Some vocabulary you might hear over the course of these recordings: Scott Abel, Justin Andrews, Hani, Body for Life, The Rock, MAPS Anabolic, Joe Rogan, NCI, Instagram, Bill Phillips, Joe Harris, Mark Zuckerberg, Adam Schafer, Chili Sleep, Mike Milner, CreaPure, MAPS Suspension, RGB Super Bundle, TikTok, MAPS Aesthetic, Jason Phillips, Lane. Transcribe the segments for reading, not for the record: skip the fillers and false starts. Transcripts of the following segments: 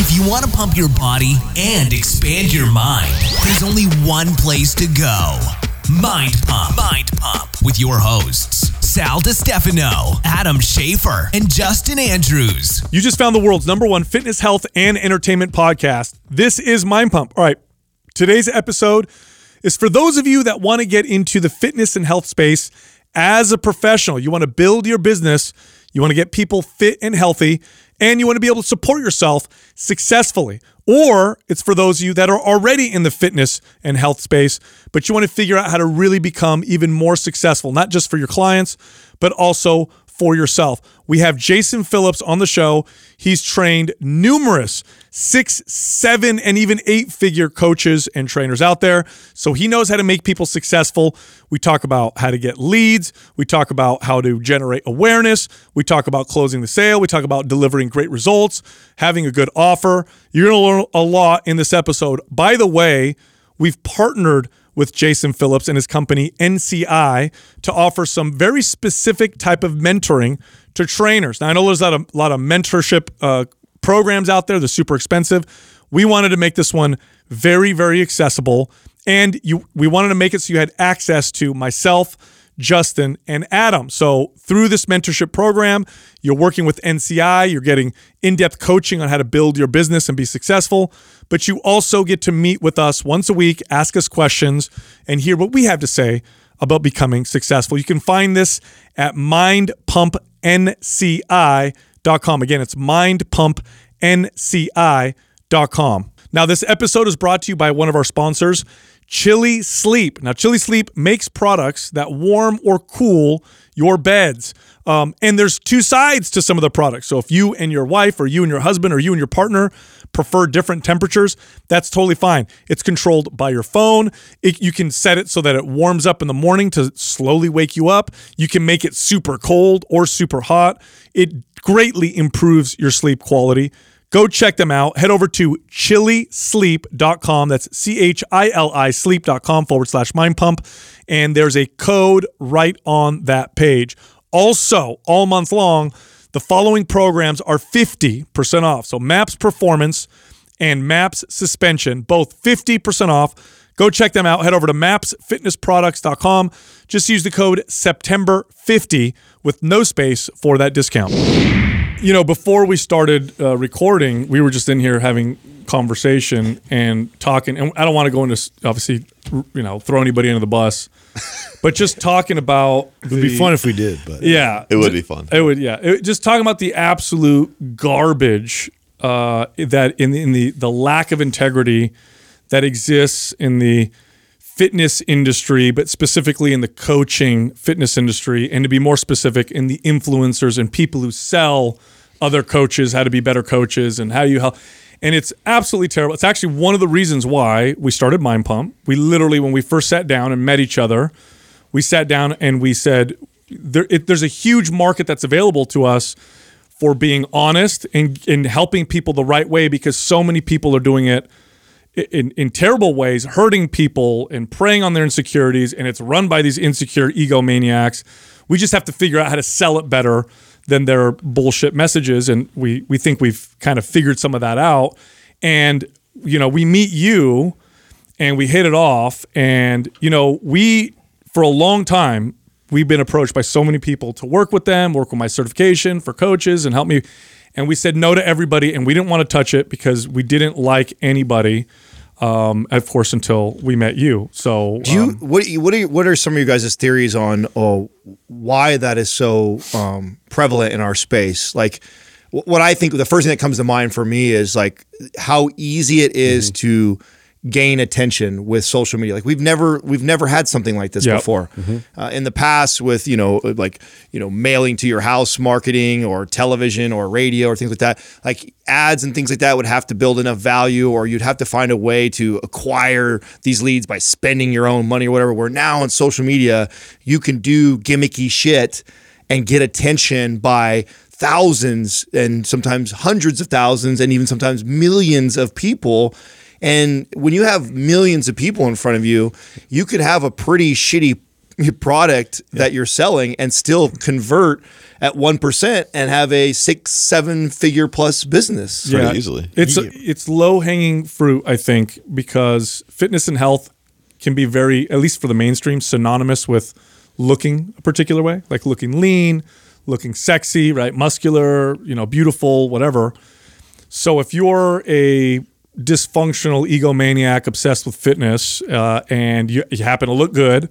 If you want to pump your body and expand your mind, there's only one place to go. Mind Pump. Mind Pump with your hosts, Sal DiStefano, Adam Schafer, and Justin Andrews. You just found the world's #1 fitness, health, and entertainment podcast. This is Mind Pump. All right, today's episode is for those of you that want to get into the fitness and health space as a professional. You want to build your business, you want to get people fit and healthy, and you want to be able to support yourself successfully. Or it's for those of you that are already in the fitness and health space, but you want to figure out how to really become even more successful, not just for your clients, but also for yourself. We have Jason Phillips on the show. He's trained numerous 6, 7, and even 8-figure coaches and trainers out there. So he knows how to make people successful. We talk about how to get leads. We talk about how to generate awareness. We talk about closing the sale. We talk about delivering great results, having a good offer. You're going to learn a lot in this episode. By the way, we've partnered with Jason Phillips and his company NCI to offer some very specific type of mentoring to trainers. Now, I know there's a lot of mentorship programs out there. They're super expensive. We wanted to make this one very, very accessible. And we wanted to make it so you had access to myself, Justin, and Adam. So through this mentorship program, you're working with NCI, you're getting in-depth coaching on how to build your business and be successful, but you also get to meet with us once a week, ask us questions, and hear what we have to say about becoming successful. You can find this at mindpumpnci.com. Again, it's mindpumpnci.com. Now, this episode is brought to you by one of our sponsors, Chili Sleep. Now, Chili Sleep makes products that warm or cool your beds. And there's two sides to some of the products. So if you and your wife or you and your husband or you and your partner prefer different temperatures, that's totally fine. It's controlled by your phone. You can set it so that it warms up in the morning to slowly wake you up. You can make it super cold or super hot. It greatly improves your sleep quality. Go check them out. Head over to chilisleep.com. That's CHILI sleep.com/mindpump. And there's a code right on that page. Also, all month long, the following programs are 50% off. So MAPS Performance and MAPS Suspension, both 50% off. Go check them out. Head over to mapsfitnessproducts.com. Just use the code SEPTEMBER50 with no space for that discount. You know, before we started recording, we were just in here having conversation and talking. And I don't want to go into, obviously, you know, throw anybody under the bus, but just talking about. It would be fun if we did, but yeah, it would be fun. It would, yeah. Just talking about the absolute garbage that in the lack of integrity that exists in the fitness industry, but specifically in the coaching fitness industry, and to be more specific, in the influencers and people who sell other coaches how to be better coaches and how you help. And it's absolutely terrible. It's actually one of the reasons why we started Mind Pump. We literally, when we first sat down and met each other, we sat down and we said, there's a huge market that's available to us for being honest and helping people the right way, because so many people are doing it in terrible ways, hurting people and preying on their insecurities, and it's run by these insecure egomaniacs. We just have to figure out how to sell it better than their bullshit messages, and we think we've kind of figured some of that out. And, you know, we meet you, and we hit it off, and, you know, for a long time, we've been approached by so many people to work with them, work with my certification for coaches and help me. And we said no to everybody, and we didn't want to touch it because we didn't like anybody, of course, until we met you. So, what are some of you guys' theories on why that is so prevalent in our space? Like, what I think the first thing that comes to mind for me is like how easy it is to gain attention with social media. Like we've never had something like this before. In the past with, mailing to your house marketing or television or radio or things like that, like ads and things like that would have to build enough value, or you'd have to find a way to acquire these leads by spending your own money or whatever. Where now on social media, you can do gimmicky shit and get attention by thousands and sometimes hundreds of thousands and even sometimes millions of people. And when you have millions of people in front of you, you could have a pretty shitty, product that you're selling and still convert at 1% and have a 6-7 figure plus business pretty easily. It's low hanging fruit, I think, because fitness and health can be very, at least for the mainstream, synonymous with looking a particular way, like looking lean, looking sexy, right? Muscular, you know, beautiful, whatever. So if you're a dysfunctional egomaniac obsessed with fitness and you happen to look good,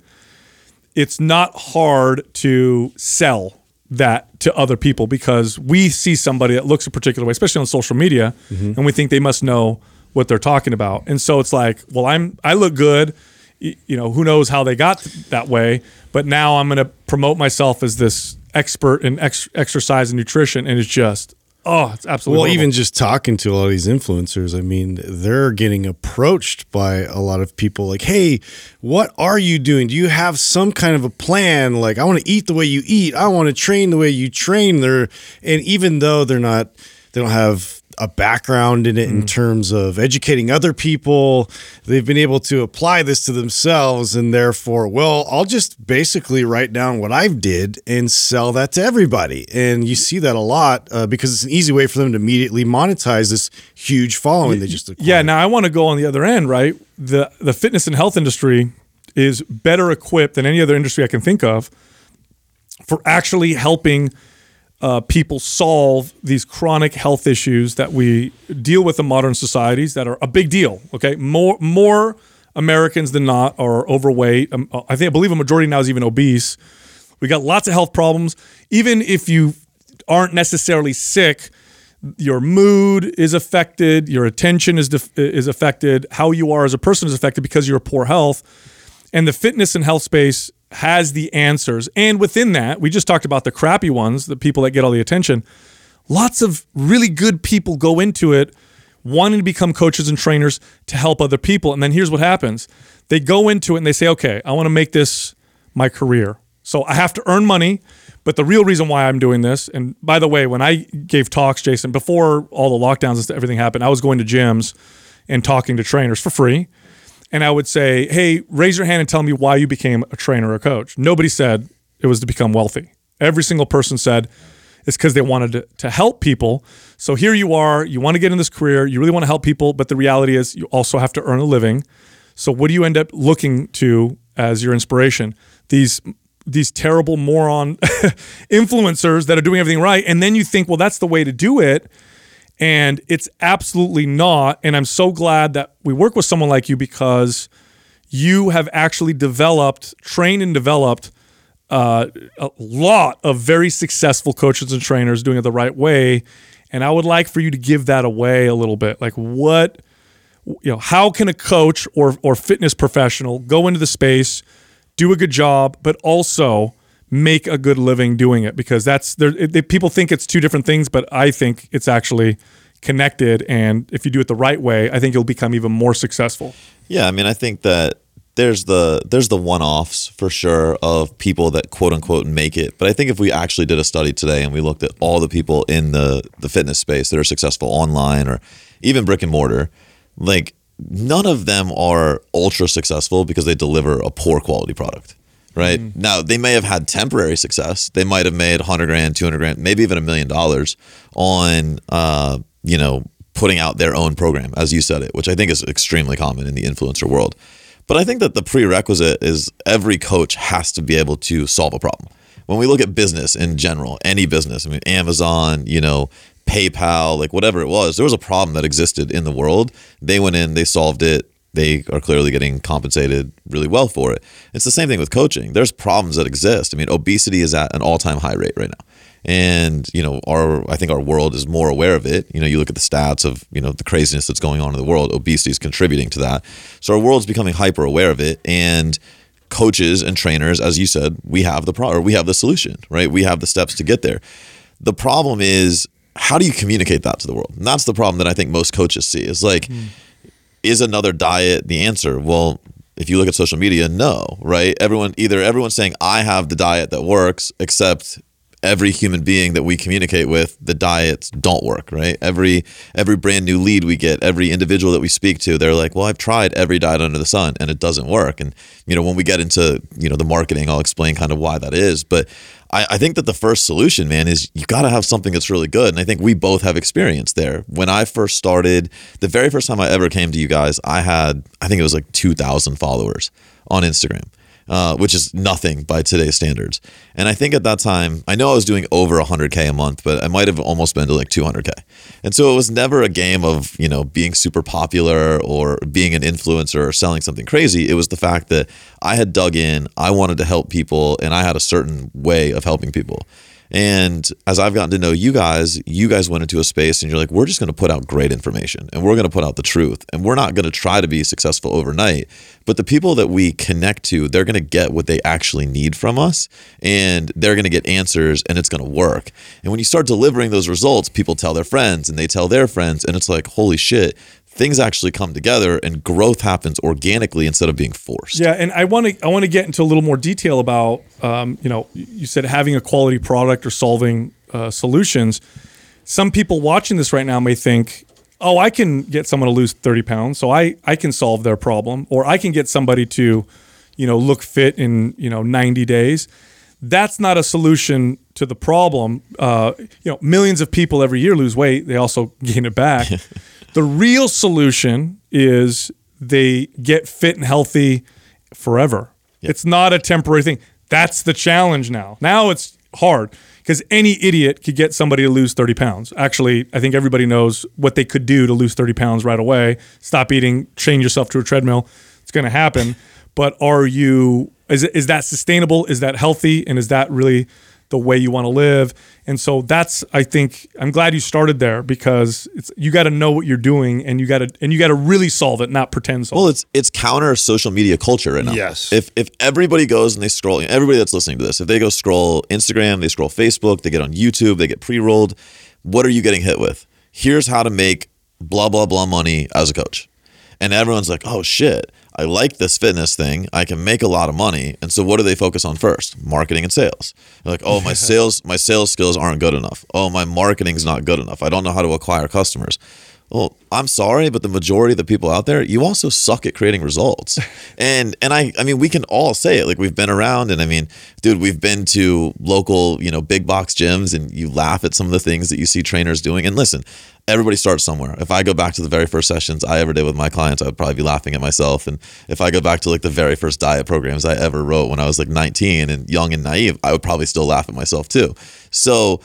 it's not hard to sell that to other people because we see somebody that looks a particular way, especially on social media, and we think they must know what they're talking about. And so it's like, well, I look good. You know, who knows how they got that way, but now I'm going to promote myself as this expert in exercise and nutrition, and it's just, oh, it's absolutely horrible. Even just talking to a lot of these influencers, I mean, they're getting approached by a lot of people like, hey, what are you doing? Do you have some kind of a plan? Like, I want to eat the way you eat. I want to train the way you train. And even though they don't have a background in it in terms of educating other people, they've been able to apply this to themselves, and therefore, well, I'll just basically write down what I've did and sell that to everybody. And you see that a lot because it's an easy way for them to immediately monetize this huge following they just acquired. Yeah, now I want to go on the other end, right? The fitness and health industry is better equipped than any other industry I can think of for actually helping people solve these chronic health issues that we deal with in modern societies that are a big deal. Okay, more Americans than not are overweight. I believe a majority now is even obese. We got lots of health problems. Even if you aren't necessarily sick, your mood is affected. Your attention is affected. How you are as a person is affected because of your poor health. And the fitness and health space has the answers. And within that, we just talked about the crappy ones, the people that get all the attention. Lots of really good people go into it wanting to become coaches and trainers to help other people. And then here's what happens. They go into it and they say, okay, I want to make this my career. So I have to earn money, but the real reason why I'm doing this, and by the way, when I gave talks, Jason, before all the lockdowns and everything happened, I was going to gyms and talking to trainers for free. And I would say, hey, raise your hand and tell me why you became a trainer or a coach. Nobody said it was to become wealthy. Every single person said it's because they wanted to help people. So here you are, you want to get in this career, you really want to help people, but the reality is you also have to earn a living. So what do you end up looking to as your inspiration? These terrible moron influencers that are doing everything right. And then you think, well, that's the way to do it. And it's absolutely not. And I'm so glad that we work with someone like you because you have actually trained and developed a lot of very successful coaches and trainers doing it the right way. And I would like for you to give that away a little bit. Like what, you know, how can a coach or fitness professional go into the space, do a good job, but also make a good living doing it? Because people think it's two different things, but I think it's actually connected. And if you do it the right way, I think you'll become even more successful. Yeah. I mean, I think that there's the one-offs for sure of people that quote unquote make it. But I think if we actually did a study today and we looked at all the people in the fitness space that are successful online or even brick and mortar, like none of them are ultra successful because they deliver a poor quality product. Right? Mm-hmm. Now, they may have had temporary success. They might have made $100,000, $200,000, maybe even $1 million on, putting out their own program, as you said it, which I think is extremely common in the influencer world. But I think that the prerequisite is every coach has to be able to solve a problem. When we look at business in general, any business, I mean, Amazon, PayPal, like whatever it was, there was a problem that existed in the world. They went in, they solved it. They are clearly getting compensated really well for it. It's the same thing with coaching. There's problems that exist. I mean, obesity is at an all-time high rate right now. And, I think our world is more aware of it. You look at the stats of, the craziness that's going on in the world, obesity is contributing to that. So our world's becoming hyper aware of it. And coaches and trainers, as you said, we have the solution, right? We have the steps to get there. The problem is, how do you communicate that to the world? And that's the problem that I think most coaches see. It's like, is another diet the answer? Well, if you look at social media, no, right? Everyone's saying, I have the diet that works, except every human being that we communicate with, the diets don't work, right? Every brand new lead we get, every individual that we speak to, they're like, well, I've tried every diet under the sun and it doesn't work. And, you know, when we get into, you know, the marketing, I'll explain kind of why that is. But I think that the first solution, man, is you got to have something that's really good. And I think we both have experience there. When I first started, the very first time I ever came to you guys, I had, I think it was like 2,000 followers on Instagram. Which is nothing by today's standards. And I think at that time, I know I was doing over 100K a month, but I might have almost been to like 200K. And so it was never a game of, you know, being super popular or being an influencer or selling something crazy. It was the fact that I had dug in, I wanted to help people, and I had a certain way of helping people. And as I've gotten to know you guys went into a space and you're like, we're just going to put out great information and we're going to put out the truth and we're not going to try to be successful overnight. But the people that we connect to, they're going to get what they actually need from us and they're going to get answers and it's going to work. And when you start delivering those results, people tell their friends and they tell their friends and it's like, holy shit, things actually come together and growth happens organically instead of being forced. Yeah, and I want to get into a little more detail about, you know, you said having a quality product or solving solutions. Some people watching this right now may think, oh, I can get someone to lose 30 pounds, so I can solve their problem, or I can get somebody to, you know, look fit in, you know, 90 days. That's not a solution to the problem. You know, millions of people every year lose weight. They also gain it back. The real solution is they get fit and healthy forever. Yep. It's not a temporary thing. That's the challenge now. Now it's hard because any idiot could get somebody to lose 30 pounds. Actually, I think everybody knows what they could do to lose 30 pounds right away. Stop eating, chain yourself to a treadmill. It's going to happen. But are you, is that sustainable? Is that healthy? And is that really the way you want to live? And so that's, I think, I'm glad you started there because it's, you got to know what you're doing and you got to really solve it, not pretend solve. Well, it's counter social media culture right now. Yes. If everybody goes and they scroll, everybody that's listening to this, if they go scroll Instagram, they scroll Facebook, they get on YouTube, they get pre-rolled, what are you getting hit with? Here's how to make blah, blah, blah money as a coach. And everyone's like, oh shit, I like this fitness thing. I can make a lot of money. And so what do they focus on first? Marketing and sales. They're like, oh, my sales skills aren't good enough. Oh, my marketing's not good enough. I don't know how to acquire customers. Well, I'm sorry, but the majority of the people out there, you also suck at creating results. And I mean, we can all say it, like we've been around and I mean, dude, we've been to local, you know, big box gyms and you laugh at some of the things that you see trainers doing. And listen, everybody starts somewhere. If I go back to the very first sessions I ever did with my clients, I would probably be laughing at myself. And if I go back to like the very first diet programs I ever wrote when I was like 19 and young and naive, I would probably still laugh at myself too. So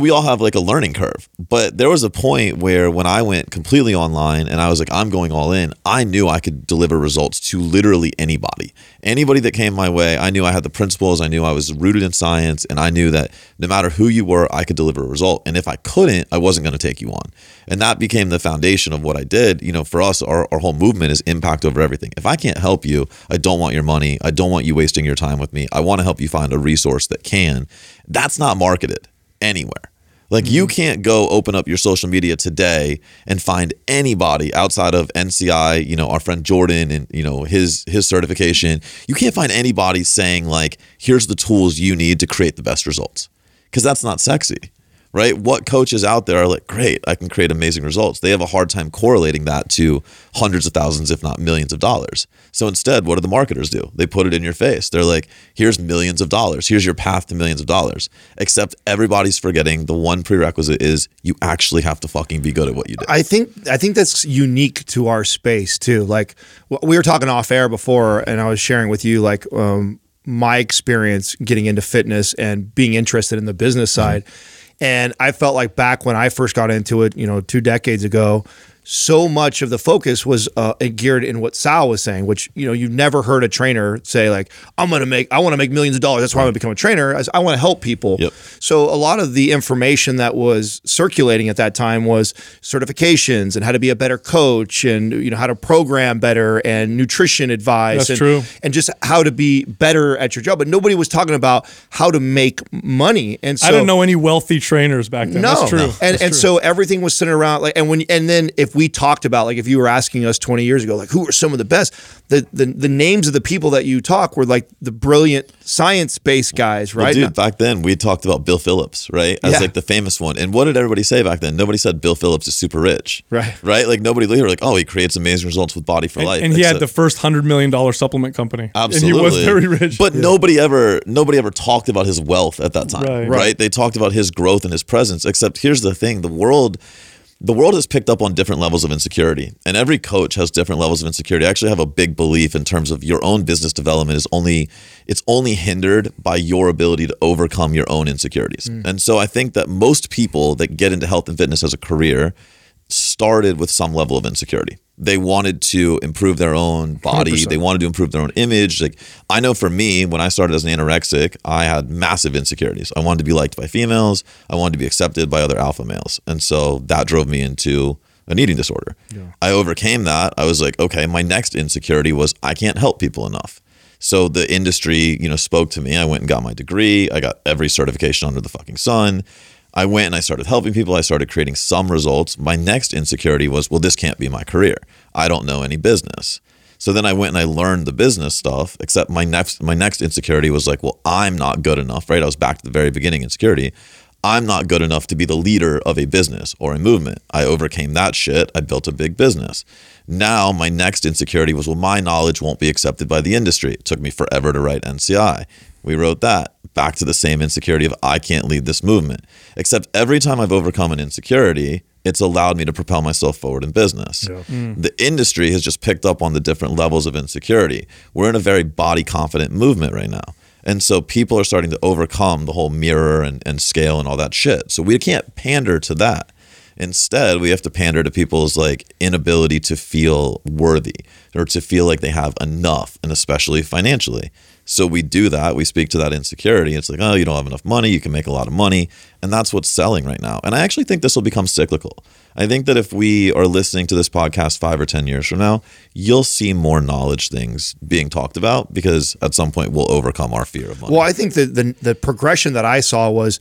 we all have like a learning curve, but there was a point where when I went completely online and I was like, I'm going all in, I knew I could deliver results to literally anybody. Anybody that came my way, I knew I had the principles, I knew I was rooted in science, and I knew that no matter who you were, I could deliver a result. And if I couldn't, I wasn't going to take you on. And that became the foundation of what I did. You know, for us, our whole movement is impact over everything. If I can't help you, I don't want your money. I don't want you wasting your time with me. I want to help you find a resource that can. That's not marketed anywhere. Like you can't go open up your social media today and find anybody outside of NCI, you know, our friend Jordan and, you know, his certification. You can't find anybody saying like, here's the tools you need to create the best results. Because that's not sexy, right? What coaches out there are like, great, I can create amazing results. They have a hard time correlating that to hundreds of thousands, if not millions of dollars. So instead, what do the marketers do? They put it in your face. They're like, here's millions of dollars. Here's your path to millions of dollars. Except everybody's forgetting the one prerequisite is you actually have to fucking be good at what you do. I think that's unique to our space too. Like we were talking off air before and I was sharing with you like my experience getting into fitness and being interested in the business side. And I felt like back when I first got into it, you know, 2 decades ago, so much of the focus was geared in what Sal was saying, which, you know, you never heard a trainer say like, I want to make millions of dollars. That's why I'm going to become a trainer. I want to help people. Yep. So a lot of the information that was circulating at that time was certifications and how to be a better coach and, you know, how to program better and nutrition advice. That's true. And just how to be better at your job. But nobody was talking about how to make money. And so I don't know any wealthy trainers back then. No. That's true. And so everything was centered around like, and then if if we talked about, like if you were asking us 20 years ago, like who are some of the best, the names of the people that you talk were like the brilliant science-based guys, right? Well, dude, back then we talked about Bill Phillips, right? As like the famous one. And what did everybody say back then? Nobody said Bill Phillips is super rich. Right. Right? Like nobody, they were like, oh, he creates amazing results with Body for Life. And he had the first $100 million supplement company. Absolutely. And he was very rich. But nobody ever talked about his wealth at that time, right? They talked about his growth and his presence, except here's the thing, the world has picked up on different levels of insecurity, and every coach has different levels of insecurity. I actually have a big belief in terms of your own business development is only hindered by your ability to overcome your own insecurities. And so I think that most people that get into health and fitness as a career started with some level of insecurity. They wanted to improve their own body. 100%. They wanted to improve their own image. Like I know for me, when I started as an anorexic, I had massive insecurities. I wanted to be liked by females. I wanted to be accepted by other alpha males. And so that drove me into an eating disorder. Yeah. I overcame that. I was like, okay, my next insecurity was I can't help people enough. So the industry, spoke to me. I went and got my degree. I got every certification under the fucking sun. I went and I started helping people. I started creating some results. My next insecurity was, well, this can't be my career. I don't know any business. So then I went and I learned the business stuff, except my next insecurity was like, well, I'm not good enough, right? I was back to the very beginning insecurity. I'm not good enough to be the leader of a business or a movement. I overcame that shit. I built a big business. Now my next insecurity was, well, my knowledge won't be accepted by the industry. It took me forever to write NCI. We wrote that. Back to the same insecurity of I can't lead this movement. Except every time I've overcome an insecurity, it's allowed me to propel myself forward in business. Yeah. The industry has just picked up on the different levels of insecurity. We're in a very body confident movement right now. And so people are starting to overcome the whole mirror and scale and all that shit. So we can't pander to that. Instead, we have to pander to people's like inability to feel worthy or to feel like they have enough, and especially financially. So we do that. We speak to that insecurity. It's like, oh, you don't have enough money. You can make a lot of money. And that's what's selling right now. And I actually think this will become cyclical. I think that if we are listening to this podcast 5 or 10 years from now, you'll see more knowledge things being talked about, because at some point we'll overcome our fear of money. Well, I think the progression that I saw was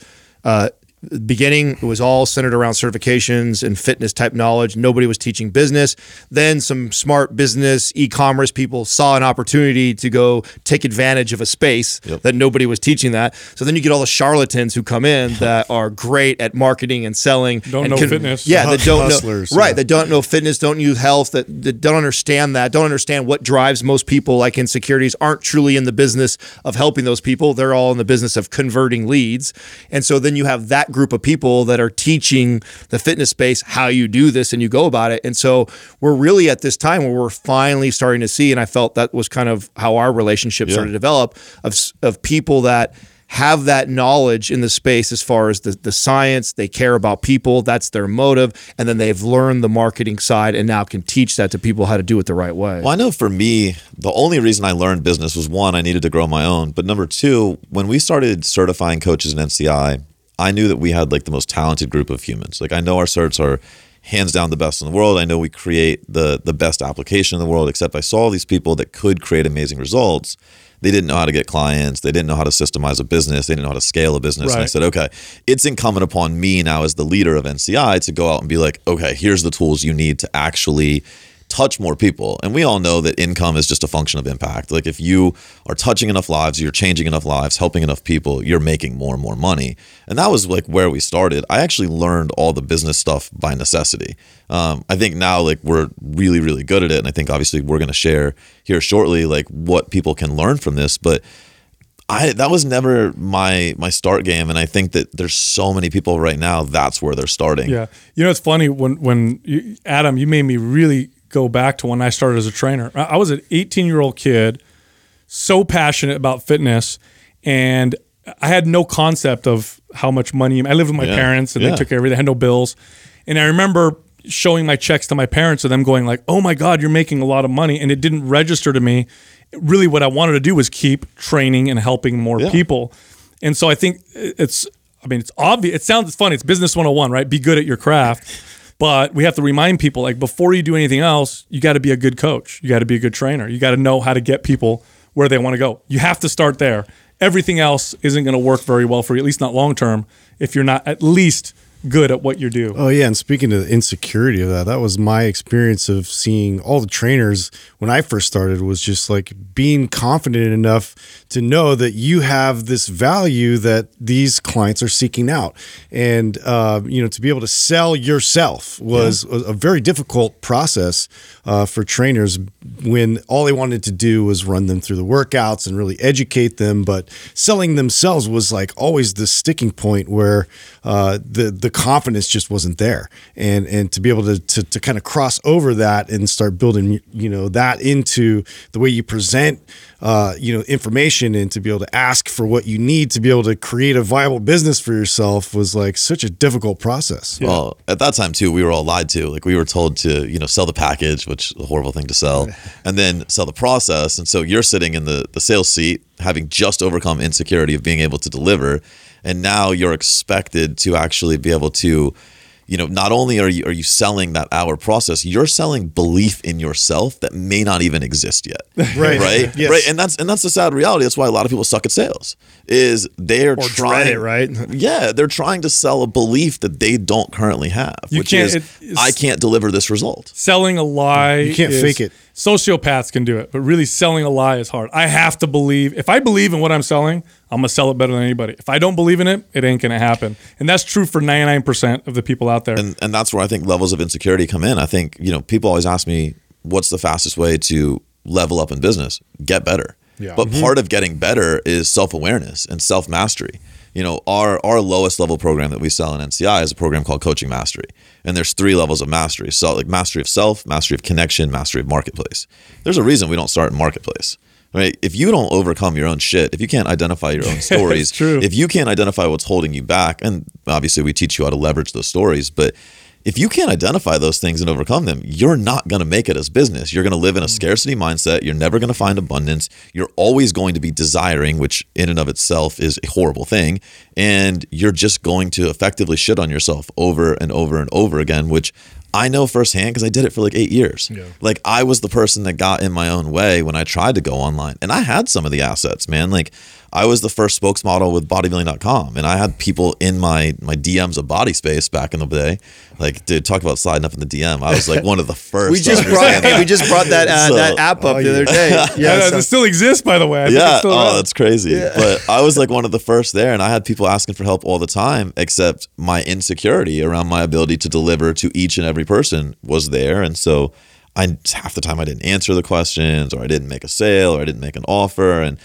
beginning, it was all centered around certifications and fitness type knowledge. Nobody was teaching business. Then some smart business, e-commerce people saw an opportunity to go take advantage of a space that nobody was teaching that. So then you get all the charlatans who come in that are great at marketing and selling. Don't know fitness. Yeah, they don't know. Right, they don't know fitness, don't use health, that don't understand that, don't understand what drives most people, like insecurities, aren't truly in the business of helping those people. They're all in the business of converting leads. And so then you have that group of people that are teaching the fitness space how you do this and you go about it. And so we're really at this time where we're finally starting to see, and I felt that was kind of how our relationship started to develop, of people that have that knowledge in the space as far as the science. They care about people. That's their motive. And then they've learned the marketing side and now can teach that to people how to do it the right way. Well, I know for me, the only reason I learned business was, one, I needed to grow my own. But number two, when we started certifying coaches in NCI, I knew that we had like the most talented group of humans. Like I know our certs are hands down the best in the world. I know we create the best application in the world, except I saw these people that could create amazing results. They didn't know how to get clients. They didn't know how to systemize a business. They didn't know how to scale a business. Right. And I said, okay, it's incumbent upon me now as the leader of NCI to go out and be like, okay, here's the tools you need to actually touch more people. And we all know that income is just a function of impact. Like if you are touching enough lives, you're changing enough lives, helping enough people, you're making more and more money. And that was like where we started. I actually learned all the business stuff by necessity. I think now like we're really, really good at it. And I think obviously we're going to share here shortly like what people can learn from this. But that was never my start game, and I think that there's so many people right now, that's where they're starting. Yeah. You know, it's funny when Adam, you made me really go back to when I started as a trainer. I was an 18-year-old kid, so passionate about fitness, and I had no concept of how much money. I lived with my parents, and they took care of everything. I had no bills. And I remember showing my checks to my parents and them going like, oh my God, you're making a lot of money. And it didn't register to me. Really what I wanted to do was keep training and helping more people. And so I think it's obvious. It sounds funny. It's business 101, right? Be good at your craft. But we have to remind people, like, before you do anything else, you got to be a good coach. You got to be a good trainer. You got to know how to get people where they want to go. You have to start there. Everything else isn't going to work very well for you, at least not long term, if you're not at least good at what you do. Oh yeah, and speaking to the insecurity of that, that was my experience of seeing all the trainers when I first started, was just like being confident enough to know that you have this value that these clients are seeking out. And you know, to be able to sell yourself was a very difficult process for trainers when all they wanted to do was run them through the workouts and really educate them, but selling themselves was like always the sticking point where the confidence just wasn't there. And to be able to kind of cross over that and start building, you know, that into the way you present, you know, information, and to be able to ask for what you need to be able to create a viable business for yourself was like such a difficult process. Yeah. Well, at that time too, we were all lied to. Like we were told to, you know, sell the package, which is a horrible thing to sell, and then sell the process. And so you're sitting in the sales seat, having just overcome insecurity of being able to deliver. And now you're expected to actually be able to, you know, not only are you selling that hour process, you're selling belief in yourself that may not even exist yet. Right. Right. Yes. Right. And that's the sad reality. That's why a lot of people suck at sales, is they're trying, dread it, right? Yeah. They're trying to sell a belief that they don't currently have, I can't deliver this result. Selling a lie. You can't fake it. Sociopaths can do it, but really selling a lie is hard. I have to believe. If I believe in what I'm selling, I'm going to sell it better than anybody. If I don't believe in it, it ain't going to happen. And that's true for 99% of the people out there. And that's where I think levels of insecurity come in. I think, you know, people always ask me, what's the fastest way to level up in business? Get better. Yeah. But part of getting better is self-awareness and self-mastery. You know, our lowest level program that we sell in NCI is a program called Coaching Mastery. And there's 3 levels of mastery. So like mastery of self, mastery of connection, mastery of marketplace. There's a reason we don't start in marketplace. Right? If you don't overcome your own shit, if you can't identify your own stories, if you can't identify what's holding you back, and obviously we teach you how to leverage those stories, but if you can't identify those things and overcome them, you're not going to make it as business. You're going to live in a scarcity mindset. You're never going to find abundance. You're always going to be desiring, which in and of itself is a horrible thing. And you're just going to effectively shit on yourself over and over and over again, which I know firsthand because I did it for like 8 years. Yeah. Like I was the person that got in my own way when I tried to go online. And I had some of the assets, man. Like I was the first spokesmodel with bodybuilding.com, and I had people in my DMs of Body Space back in the day. Like, dude, talk about sliding up in the DM. I was like one of the first. we just brought that that app up the other day. Yeah, it still exists, by the way. That's crazy. Yeah. But I was like one of the first there, and I had people asking for help all the time, except my insecurity around my ability to deliver to each and every person was there. And so half the time I didn't answer the questions, or I didn't make a sale, or I didn't make an offer. And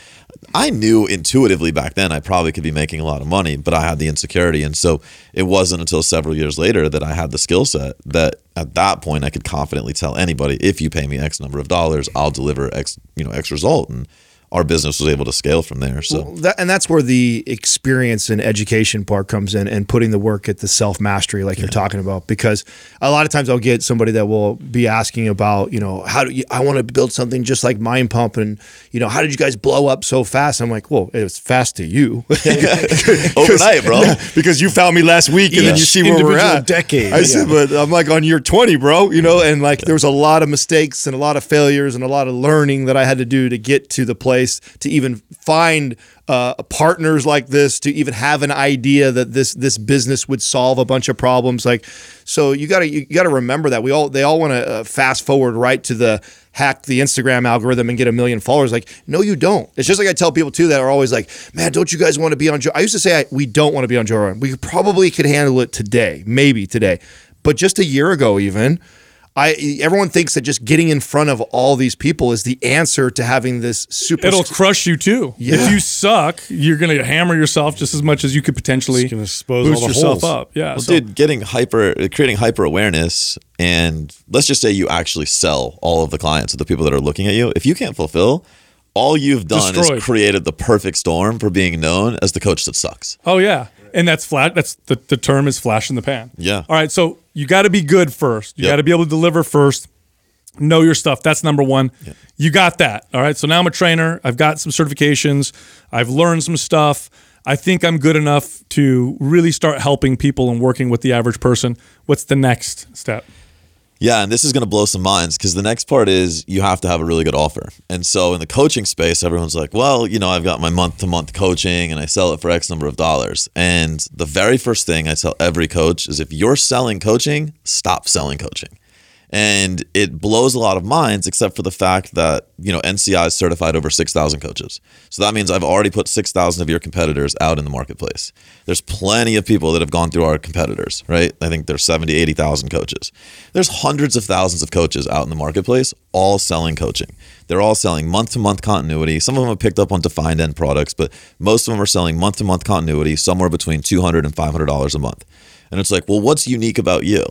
I knew intuitively back then I probably could be making a lot of money, but I had the insecurity. And so it wasn't until several years later that I had the skill set that at that point I could confidently tell anybody, if you pay me X number of dollars, I'll deliver X, you know, X result. And our business was able to scale from there. So, well, that's where the experience and education part comes in, and putting the work at the self-mastery, like you're talking about. Because a lot of times I'll get somebody that will be asking about, you know, I want to build something just like Mind Pump, and, you know, how did you guys blow up so fast? I'm like, well, it was fast to you. Overnight, bro. Because you found me last week, and then you see where we're at. Decade. I said, but I'm like on year 20, bro, you know, and like there was a lot of mistakes and a lot of failures and a lot of learning that I had to do to get to the place to even find partners like this, to even have an idea that this business would solve a bunch of problems. Like, so you gotta remember that they all want to fast forward right to the hack the Instagram algorithm and get 1 million followers. Like, no, you don't. It's just like I tell people too that are always like, man, don't you guys want to be on Joe? I used to say we don't want to be on Joe Rogan. We probably could handle it today, maybe today, but just a year ago even. Everyone thinks that just getting in front of all these people is the answer to having this super. It'll crush you too. Yeah. If you suck, you're going to hammer yourself just as much as you could potentially expose boost all the yourself holes. Up. Yeah. Well, so. Dude, creating hyper awareness, and let's just say you actually sell all of the clients or the people that are looking at you. If you can't fulfill, all you've done is created the perfect storm for being known as the coach that sucks. Oh yeah, and that's flat. That's the term is flash in the pan. Yeah. All right, so. You got to be good first. You got to be able to deliver first. Know your stuff. That's number one. Yep. You got that. All right. So now I'm a trainer. I've got some certifications. I've learned some stuff. I think I'm good enough to really start helping people and working with the average person. What's the next step? Yeah, and this is going to blow some minds, because the next part is you have to have a really good offer. And so in the coaching space, everyone's like, well, you know, I've got my month-to-month coaching and I sell it for X number of dollars. And the very first thing I tell every coach is, if you're selling coaching, stop selling coaching. And it blows a lot of minds, except for the fact that, you know, NCI is certified over 6,000 coaches. So that means I've already put 6,000 of your competitors out in the marketplace. There's plenty of people that have gone through our competitors, right? I think there's 70,000, 80,000 coaches. There's hundreds of thousands of coaches out in the marketplace, all selling coaching. They're all selling month-to-month continuity. Some of them have picked up on defined end products, but most of them are selling month-to-month continuity somewhere between $200 and $500 a month. And it's like, well, what's unique about you?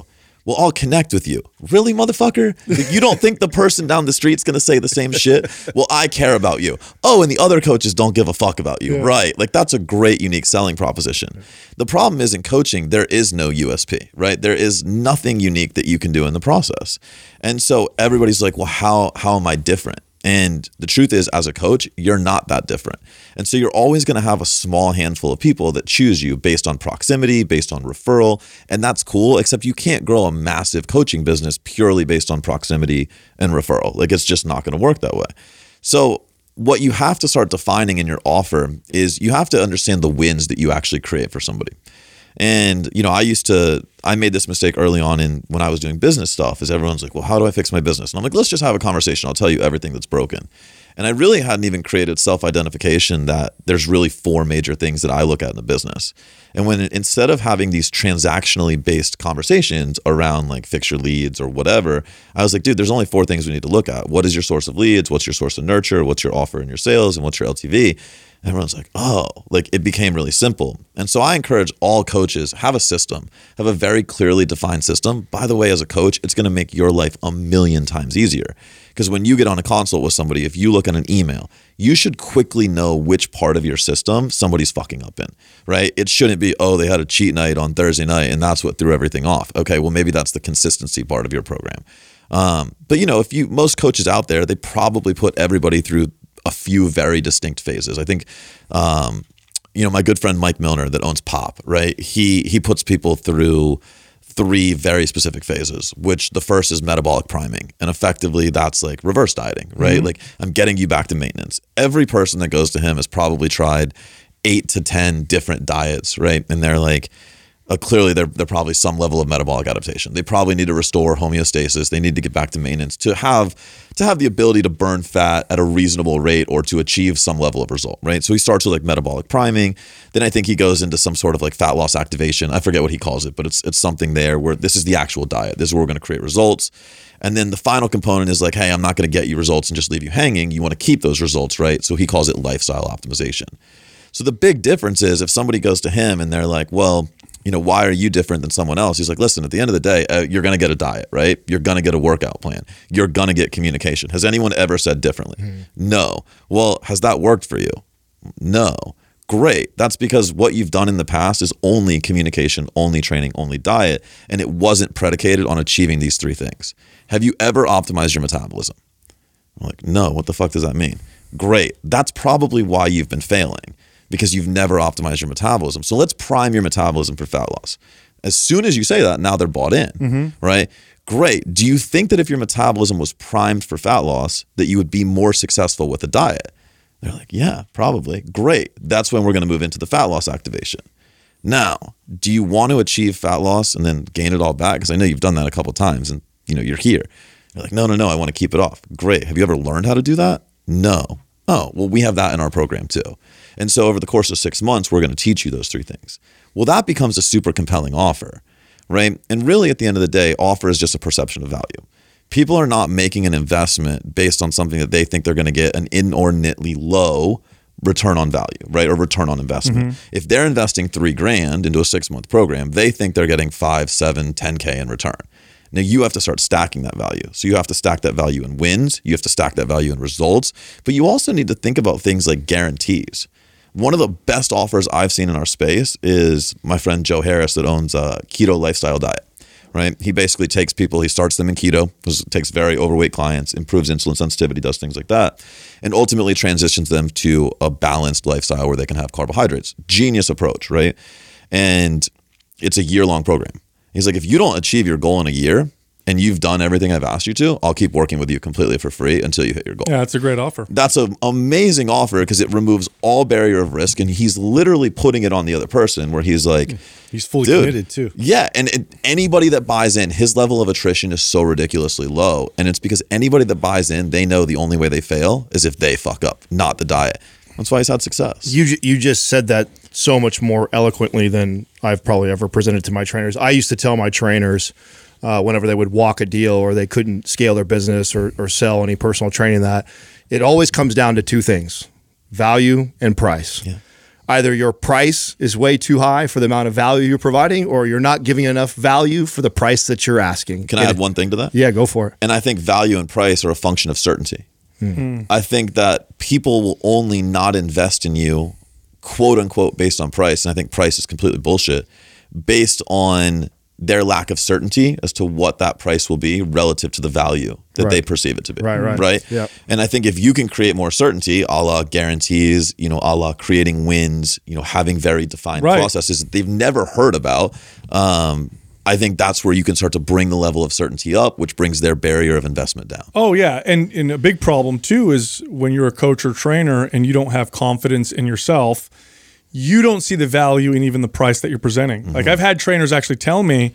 Well, I'll connect with you. Really, motherfucker? Like, you don't think the person down the street's going to say the same shit? Well, I care about you. Oh, and the other coaches don't give a fuck about you. Yeah. Right. Like, that's a great, unique selling proposition. The problem is, in coaching, there is no USP, right? There is nothing unique that you can do in the process. And so everybody's like, well, how am I different? And the truth is, as a coach, you're not that different. And so you're always going to have a small handful of people that choose you based on proximity, based on referral. And that's cool, except you can't grow a massive coaching business purely based on proximity and referral. Like, it's just not going to work that way. So what you have to start defining in your offer is, you have to understand the wins that you actually create for somebody. And, you know, I made this mistake early on in when I was doing business stuff, is everyone's like, well, how do I fix my business? And I'm like, let's just have a conversation. I'll tell you everything that's broken. And I really hadn't even created self-identification that there's really four major things that I look at in a business. And when instead of having these transactionally based conversations around like fix your leads or whatever, I was like, dude, there's only four things we need to look at. What is your source of leads? What's your source of nurture? What's your offer and your sales? And what's your LTV? Everyone's like, oh, like it became really simple. And so I encourage all coaches, have a system, have a very clearly defined system. By the way, as a coach, it's going to make your life a million times easier, because when you get on a consult with somebody, if you look at an email, you should quickly know which part of your system somebody's fucking up in, right? It shouldn't be, oh, they had a cheat night on Thursday night and that's what threw everything off. Okay, well, maybe that's the consistency part of your program. But you know, most coaches out there, they probably put everybody through a few very distinct phases. I think, you know, my good friend Mike Milner that owns Pop, right? He puts people through three very specific phases, which the first is metabolic priming. And effectively that's like reverse dieting, right? Mm-hmm. Like, I'm getting you back to maintenance. Every person that goes to him has probably tried 8 to 10 different diets, right? And they're like, clearly they're probably some level of metabolic adaptation. They probably need to restore homeostasis. They need to get back to maintenance to have the ability to burn fat at a reasonable rate or to achieve some level of result, right? So he starts with like metabolic priming. Then I think he goes into some sort of like fat loss activation. I forget what he calls it, but it's something there where this is the actual diet. This is where we're going to create results. And then the final component is like, hey, I'm not going to get you results and just leave you hanging. You want to keep those results, right? So he calls it lifestyle optimization. So the big difference is, if somebody goes to him and they're like, well, you know, why are you different than someone else? He's like, listen, at the end of the day, you're going to get a diet, right? You're going to get a workout plan. You're going to get communication. Has anyone ever said differently? Mm-hmm. No. Well, has that worked for you? No. Great. That's because what you've done in the past is only communication, only training, only diet, and it wasn't predicated on achieving these three things. Have you ever optimized your metabolism? I'm like, no, what the fuck does that mean? Great. That's probably why you've been failing, because you've never optimized your metabolism. So let's prime your metabolism for fat loss. As soon as you say that, now they're bought in, mm-hmm. right? Great. Do you think that if your metabolism was primed for fat loss, that you would be more successful with a diet? They're like, yeah, probably. Great. That's when we're going to move into the fat loss activation. Now, do you want to achieve fat loss and then gain it all back? Because I know you've done that a couple of times and you know, you're here. You're like, no, I want to keep it off. Great. Have you ever learned how to do that? No. Oh, well, we have that in our program too. And so over the course of 6 months, we're going to teach you those three things. Well, that becomes a super compelling offer, right? And really, at the end of the day, offer is just a perception of value. People are not making an investment based on something that they think they're going to get an inordinately low return on value, right? Or return on investment. Mm-hmm. If they're investing $3,000 into a 6-month program, they think they're getting 5, 7, 10K in return. Now, you have to start stacking that value. So you have to stack that value in wins. You have to stack that value in results. But you also need to think about things like guarantees. One of the best offers I've seen in our space is my friend Joe Harris that owns a keto lifestyle diet, right? He basically takes people, he starts them in keto, takes very overweight clients, improves insulin sensitivity, does things like that, and ultimately transitions them to a balanced lifestyle where they can have carbohydrates. Genius approach, right? And it's a year-long program. He's like, if you don't achieve your goal in a year, and you've done everything I've asked you to, I'll keep working with you completely for free until you hit your goal. Yeah, that's a great offer. That's an amazing offer because it removes all barrier of risk, and he's literally putting it on the other person where he's like, he's fully committed too. Yeah, and anybody that buys in, his level of attrition is so ridiculously low, and it's because anybody that buys in, they know the only way they fail is if they fuck up, not the diet. That's why he's had success. You just said that so much more eloquently than I've probably ever presented to my trainers. I used to tell my trainers, whenever they would walk a deal or they couldn't scale their business or sell any personal training, that it always comes down to two things: value and price. Yeah. Either your price is way too high for the amount of value you're providing, or you're not giving enough value for the price that you're asking. Can I add one thing to that? Yeah, go for it. And I think value and price are a function of certainty. Mm. I think that people will only not invest in you, quote unquote, based on price. And I think price is completely bullshit, based on their lack of certainty as to what that price will be relative to the value that they perceive it to be. Right. Yep. And I think if you can create more certainty, a la guarantees, a la creating wins, having very defined processes that they've never heard about, I think that's where you can start to bring the level of certainty up, which brings their barrier of investment down. Oh, yeah. And a big problem, too, is when you're a coach or trainer and you don't have confidence in yourself, you don't see the value in even the price that you're presenting. Mm-hmm. Like, I've had trainers actually tell me,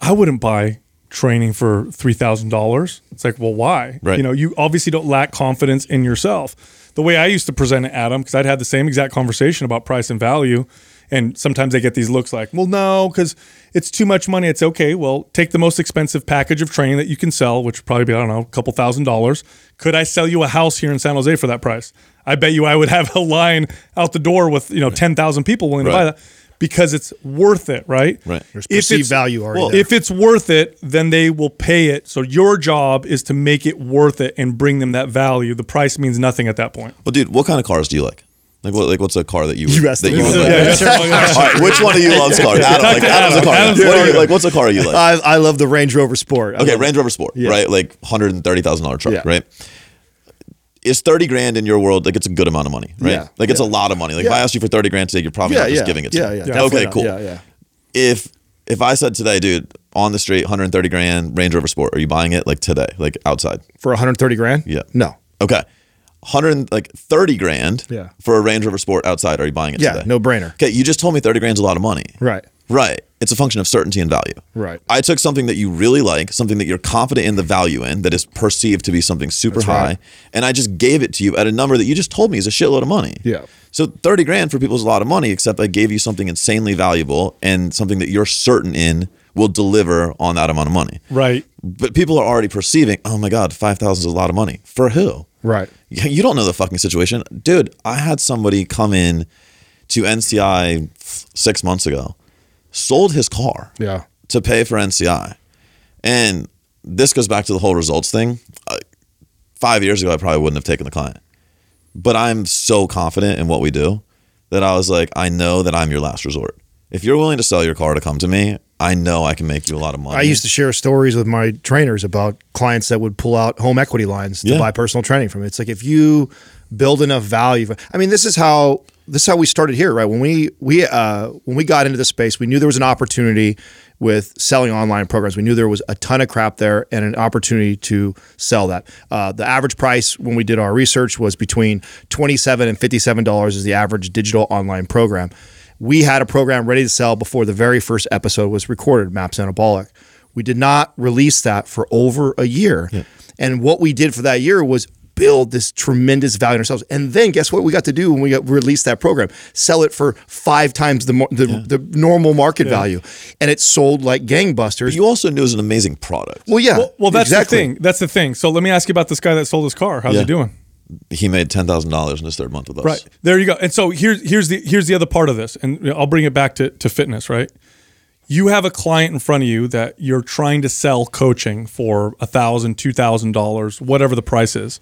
I wouldn't buy training for $3,000. It's like, well, why? Right. You obviously don't lack confidence in yourself. The way I used to present it, Adam, because I'd had the same exact conversation about price and value, and sometimes they get these looks like, well, no, because it's too much money. It's okay. Well, take the most expensive package of training that you can sell, which would probably be, a couple $1,000s. Could I sell you a house here in San Jose for that price? I bet you I would have a line out the door with, 10,000 people willing to buy that because it's worth it, right? Right. There's perceived value already there. If it's worth it, then they will pay it. So your job is to make it worth it and bring them that value. The price means nothing at that point. Well, dude, what kind of cars do you like? Like what's a car that you would like? Yeah. All right, which one of you loves cars? Adam's a car. What do you like? What's a car you like? I love the Range Rover Sport. Range Rover Sport, right? Like $130,000 truck, right? Is $30,000 in your world, like, it's a good amount of money, right? Yeah. Like, it's a lot of money. Like, if I asked you for $30,000 today, you're probably not just giving it to me. Yeah. Okay, cool. Yeah. If I said today, dude, on the street, $130,000 Range Rover Sport, are you buying it like today, like outside? For $130,000? Yeah. No. Okay. $30,000 for a Range Rover Sport outside. Are you buying it today? Yeah, no brainer. Okay, you just told me $30,000's a lot of money. Right. It's a function of certainty and value. Right. I took something that you really like, something that you're confident in the value in, that is perceived to be something super high, and I just gave it to you at a number that you just told me is a shitload of money. Yeah. So $30,000 for people is a lot of money, except I gave you something insanely valuable and something that you're certain in will deliver on that amount of money. Right. But people are already perceiving, oh my God, $5,000 is a lot of money. For who? Right. You don't know the fucking situation. Dude, I had somebody come in to NCI 6 months ago, sold his car to pay for NCI. And this goes back to the whole results thing. 5 years ago, I probably wouldn't have taken the client. But I'm so confident in what we do that I was like, I know that I'm your last resort. If you're willing to sell your car to come to me, I know I can make you a lot of money. I used to share stories with my trainers about clients that would pull out home equity lines to buy personal training from it. It's like, if you build enough value, this is how we started here, right? When we got into this space, we knew there was an opportunity with selling online programs. We knew there was a ton of crap there and an opportunity to sell that. The average price when we did our research was between $27 and $57 is the average digital online program. We had a program ready to sell before the very first episode was recorded, MAPS Anabolic. We did not release that for over a year. Yeah. And what we did for that year was build this tremendous value in ourselves. And then guess what we got to do when we released that program? Sell it for 5 times the normal market value. And it sold like gangbusters. But you also knew it was an amazing product. Well, yeah. Well, that's exactly the thing. That's the thing. So let me ask you about this guy that sold his car. How's he doing? He made $10,000 in his third month with us. Right. There you go. And so here's the other part of this, and I'll bring it back to fitness, right? You have a client in front of you that you're trying to sell coaching for $1,000, $2,000, whatever the price is.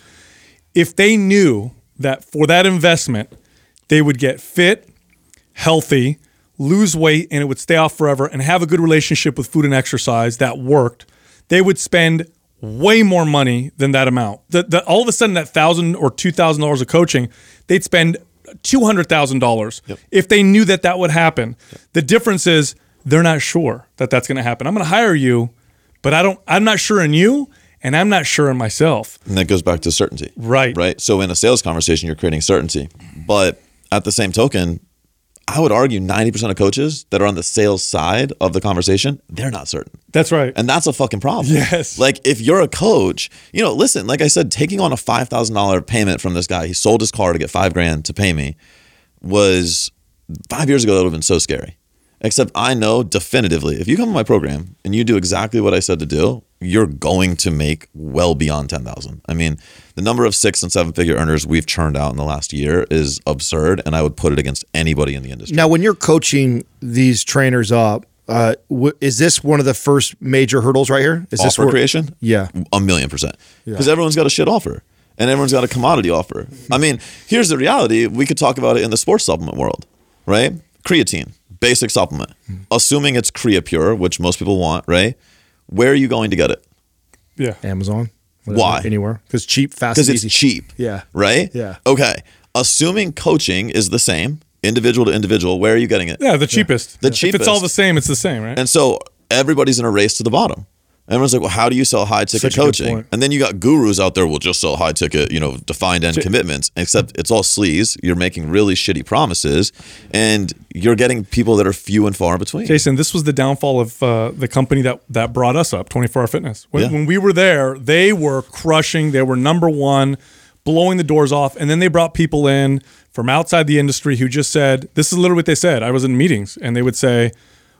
If they knew that for that investment, they would get fit, healthy, lose weight, and it would stay off forever and have a good relationship with food and exercise that worked, they would spend way more money than that amount. All of a sudden, that $1,000 or $2,000 of coaching, they'd spend $200,000 if they knew that would happen. Yep. The difference is they're not sure that that's going to happen. I'm going to hire you But I'm not sure in you, and I'm not sure in myself. And that goes back to certainty. Right. Right. So in a sales conversation, you're creating certainty. But at the same token, I would argue 90% of coaches that are on the sales side of the conversation, they're not certain. That's right. And that's a fucking problem. Yes. Like if you're a coach, you know, listen, like I said, taking on a $5,000 payment from this guy, he sold his car to get $5,000 to pay me, was 5 years ago, that would have been so scary. Except I know definitively, if you come to my program and you do exactly what I said to do, you're going to make well beyond 10,000. I mean, the number of 6- and 7-figure earners we've churned out in the last year is absurd, and I would put it against anybody in the industry. Now, when you're coaching these trainers up, is this one of the first major hurdles right here? Is offer this creation? Yeah. 1,000,000%. Because everyone's got a shit offer. And everyone's got a commodity offer. I mean, here's the reality. We could talk about it in the sports supplement world, right? Creatine, basic supplement. Assuming it's CreaPure, which most people want, right? Where are you going to get it? Yeah. Amazon. Whatever, why? Anywhere. Because cheap, fast, and easy. Because it's cheap. Yeah. Right? Yeah. Okay. Assuming coaching is the same, individual to individual, where are you getting it? Yeah, the cheapest. Yeah. The cheapest. If it's all the same, it's the same, right? And so everybody's in a race to the bottom. Everyone's like, well, how do you sell high-ticket coaching? And then you got gurus out there, will just sell high-ticket, you know, defined-end commitments, except it's all sleaze. You're making really shitty promises, and you're getting people that are few and far in between. Jason, this was the downfall of the company that brought us up, 24 Hour Fitness. When we were there, they were crushing. They were number one, blowing the doors off, and then they brought people in from outside the industry who just said, this is literally what they said. I was in meetings, and they would say,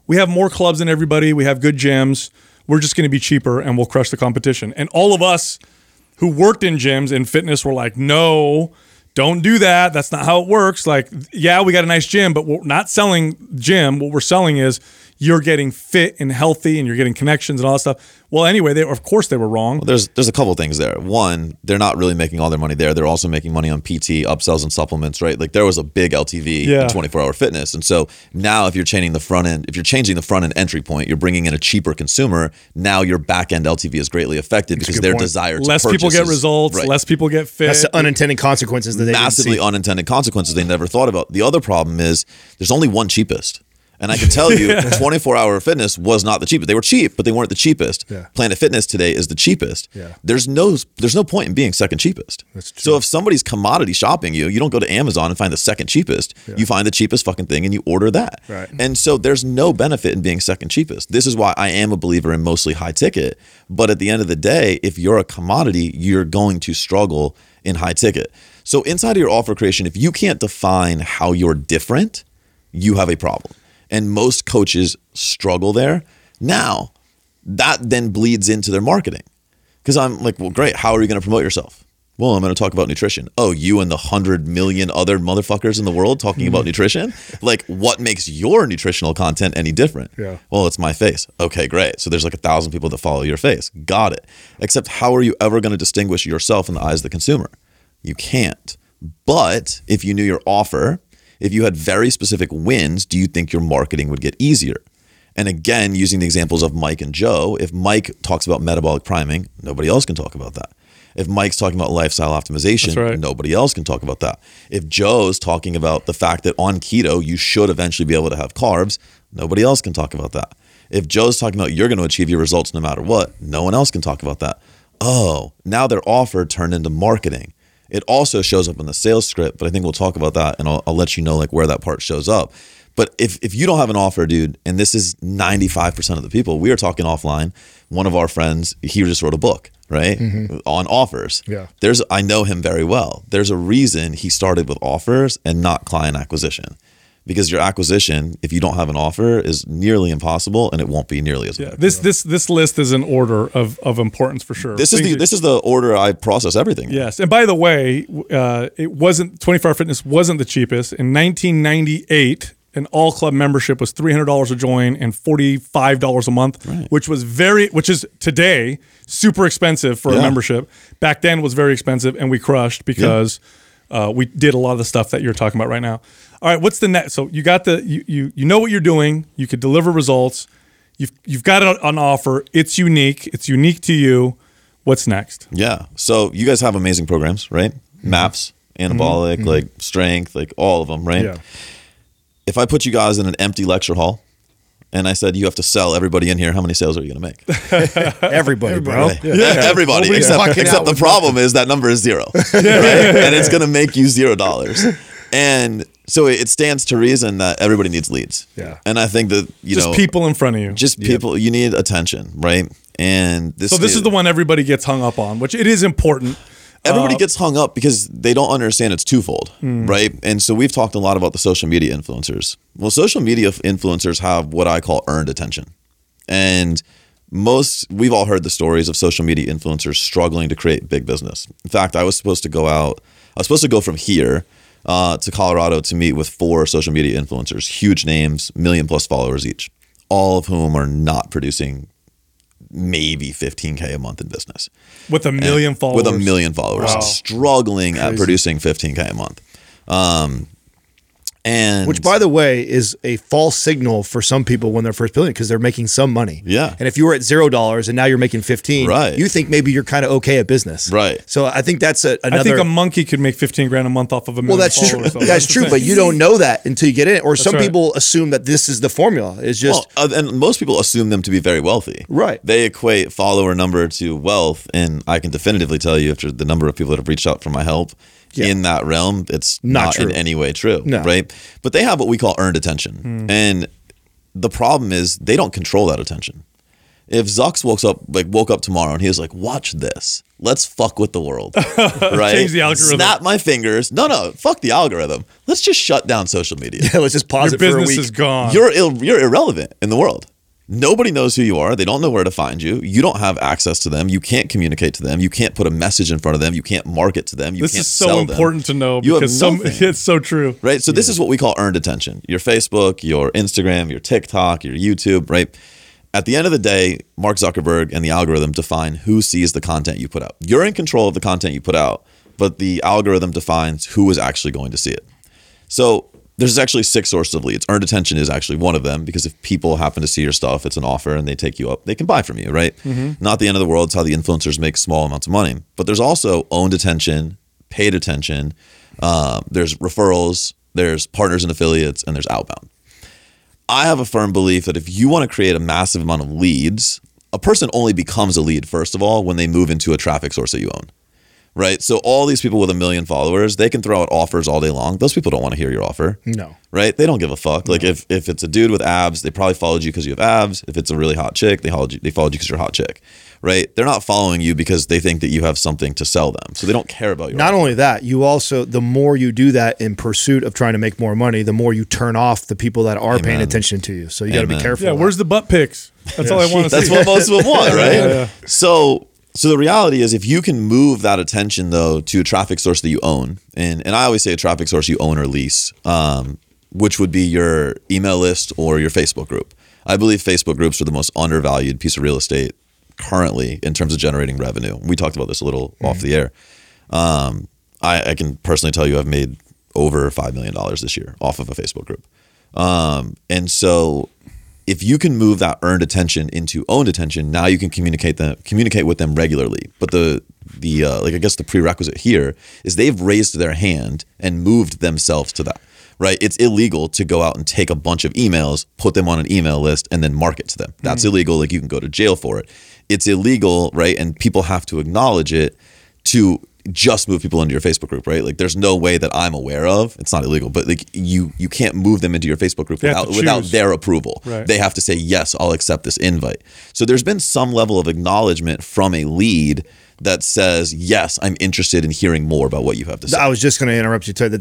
we have more clubs than everybody. We have good gyms. We're just going to be cheaper and we'll crush the competition. And all of us who worked in gyms and fitness were like, no, don't do that. That's not how it works. Like, yeah, we got a nice gym, but we're not selling gym. What we're selling is you're getting fit and healthy and you're getting connections and all that stuff. Well, anyway, of course they were wrong. Well, there's a couple of things there. One, they're not really making all their money there. They're also making money on PT, upsells and supplements, right? Like there was a big LTV in 24 Hour Fitness. And so now if you're changing the front end, entry point, you're bringing in a cheaper consumer. Now your back end LTV is greatly affected because their desire to purchase. Less people get results, less people get fit. That's the unintended consequences that they didn't see. Massively unintended consequences they never thought about. The other problem is there's only one cheapest. And I can tell you, 24 Hour Fitness was not the cheapest. They were cheap, but they weren't the cheapest. Yeah. Planet Fitness today is the cheapest. Yeah. There's no point in being second cheapest. So if somebody's commodity shopping you, you don't go to Amazon and find the second cheapest. Yeah. You find the cheapest fucking thing and you order that. Right. And so there's no benefit in being second cheapest. This is why I am a believer in mostly high ticket. But at the end of the day, if you're a commodity, you're going to struggle in high ticket. So inside of your offer creation, if you can't define how you're different, you have a problem. And most coaches struggle there. Now, that then bleeds into their marketing. Because I'm like, well, great. How are you going to promote yourself? Well, I'm going to talk about nutrition. Oh, you and the 100 million other motherfuckers in the world talking about nutrition? Like, what makes your nutritional content any different? Yeah. Well, it's my face. Okay, great. So there's like 1,000 people that follow your face. Got it. Except how are you ever going to distinguish yourself in the eyes of the consumer? You can't. But if you knew your offer, if you had very specific wins, do you think your marketing would get easier? And again, using the examples of Mike and Joe, if Mike talks about metabolic priming, nobody else can talk about that. If Mike's talking about lifestyle optimization, nobody else can talk about that. If Joe's talking about the fact that on keto, you should eventually be able to have carbs, nobody else can talk about that. If Joe's talking about you're going to achieve your results no matter what, no one else can talk about that. Oh, now their offer turned into marketing. It also shows up in the sales script, but I think we'll talk about that and I'll let you know like where that part shows up. But if you don't have an offer, dude, and this is 95% of the people, we are talking offline. One of our friends, he just wrote a book, right? Mm-hmm. On offers. Yeah. I know him very well. There's a reason he started with offers and not client acquisition. Because your acquisition, if you don't have an offer, is nearly impossible, and it won't be nearly as effective. This list is an order of importance for sure. This is the order I process everything. Yes, and by the way, 24 Hour Fitness wasn't the cheapest. In 1998, an all club membership was $300 a join and $45 a month, which is today super expensive for a membership. Back then, it was very expensive, and we crushed because. Yeah. We did a lot of the stuff that you're talking about right now. All right, what's the next? So you got you know what you're doing. You could deliver results. You've got it on offer. It's unique. It's unique to you. What's next? Yeah. So you guys have amazing programs, right? Mm-hmm. MAPS, Anabolic, mm-hmm. like strength, like all of them, right? Yeah. If I put you guys in an empty lecture hall And I said, you have to sell everybody in here. How many sales are you going to make? Everybody, bro. Yeah. Everybody. Except the problem is that number is zero. Right? And it's going to make you $0. And so it stands to reason that everybody needs leads. Yeah. And I think that, just people in front of you. Just people. Yep. You need attention, right? And this is the one everybody gets hung up on, which it is important. Everybody gets hung up because they don't understand it's twofold, right? And so we've talked a lot about the social media influencers. Well, social media influencers have what I call earned attention. And we've all heard the stories of social media influencers struggling to create big business. In fact, I was supposed to go from here to Colorado to meet with 4 social media influencers, huge names, 1 million+ followers each, all of whom are not producing maybe $15K a month in business. With 1 million followers? With 1 million followers. Wow. Struggling at producing $15K a month. Which, by the way, is a false signal for some people when they're first building, because they're making some money. Yeah. And if you were at $0 and now you're making 15, right, you think maybe you're kind of okay at business. Right. So I think that's another. I think a monkey could make 15 grand a month off of a million followers. Well, that's true. That's true, but you don't know that until you get in it. Or that's some people assume that this is the formula. It's just and most people assume them to be very wealthy. Right. They equate follower number to wealth, and I can definitively tell you after the number of people that have reached out for my help. Yeah. In that realm, it's not in any way true, no. Right? But they have what we call earned attention. And the problem is they don't control that attention. If Zucks woke up tomorrow and he was like, watch this. Let's fuck with the world, right? Change the algorithm. Snap my fingers. No, fuck the algorithm. Let's just shut down social media. Yeah, let's just pause it for a week. Your business is gone. You're irrelevant in the world. Nobody knows who you are. They don't know where to find you. You don't have access to them. You can't communicate to them. You can't put a message in front of them. You can't market to them. You can't sell them. This is so important to know because it's so true. Right? So this is what we call earned attention. Your Facebook, your Instagram, your TikTok, your YouTube, right? At the end of the day, Mark Zuckerberg and the algorithm define who sees the content you put out. You're in control of the content you put out, but the algorithm defines who is actually going to see it. So there's actually 6 sources of leads. Earned attention is actually one of them, because if people happen to see your stuff, it's an offer and they take you up, they can buy from you, right? Mm-hmm. Not the end of the world. It's how the influencers make small amounts of money. But there's also owned attention, paid attention. There's referrals, there's partners and affiliates, and there's outbound. I have a firm belief that if you want to create a massive amount of leads, a person only becomes a lead, first of all, when they move into a traffic source that you own. Right? So all these people with 1 million followers, they can throw out offers all day long. Those people don't want to hear your offer. No. Right? They don't give a fuck. No. Like if it's a dude with abs, they probably followed you because you have abs. If it's a really hot chick, they followed you because you're a hot chick. Right? They're not following you because they think that you have something to sell them. So they don't care about you. Not only that, you also, the more you do that in pursuit of trying to make more money, the more you turn off the people that are paying attention to you. So you got to be careful. Yeah, where's the butt pics? That's all I want to see. That's what most of them want, right? Yeah. So the reality is, if you can move that attention though to a traffic source that you own, and I always say a traffic source you own or lease, which would be your email list or your Facebook group. I believe Facebook groups are the most undervalued piece of real estate currently in terms of generating revenue. We talked about this a little off the air. I can personally tell you I've made over $5 million this year off of a Facebook group. And so if you can move that earned attention into owned attention, now you can communicate with them regularly. But the prerequisite here is they've raised their hand and moved themselves to that, right? It's illegal to go out and take a bunch of emails, put them on an email list, and then market to them. That's illegal. Like, you can go to jail for it. It's illegal, right? And people have to acknowledge it to just move people into your Facebook group, right? Like, there's no way that I'm aware of. It's not illegal, but like you can't move them into your Facebook group without their approval. Right. They have to say, yes, I'll accept this invite. So there's been some level of acknowledgement from a lead that says, yes, I'm interested in hearing more about what you have to say. I was just going to interrupt you, Ted.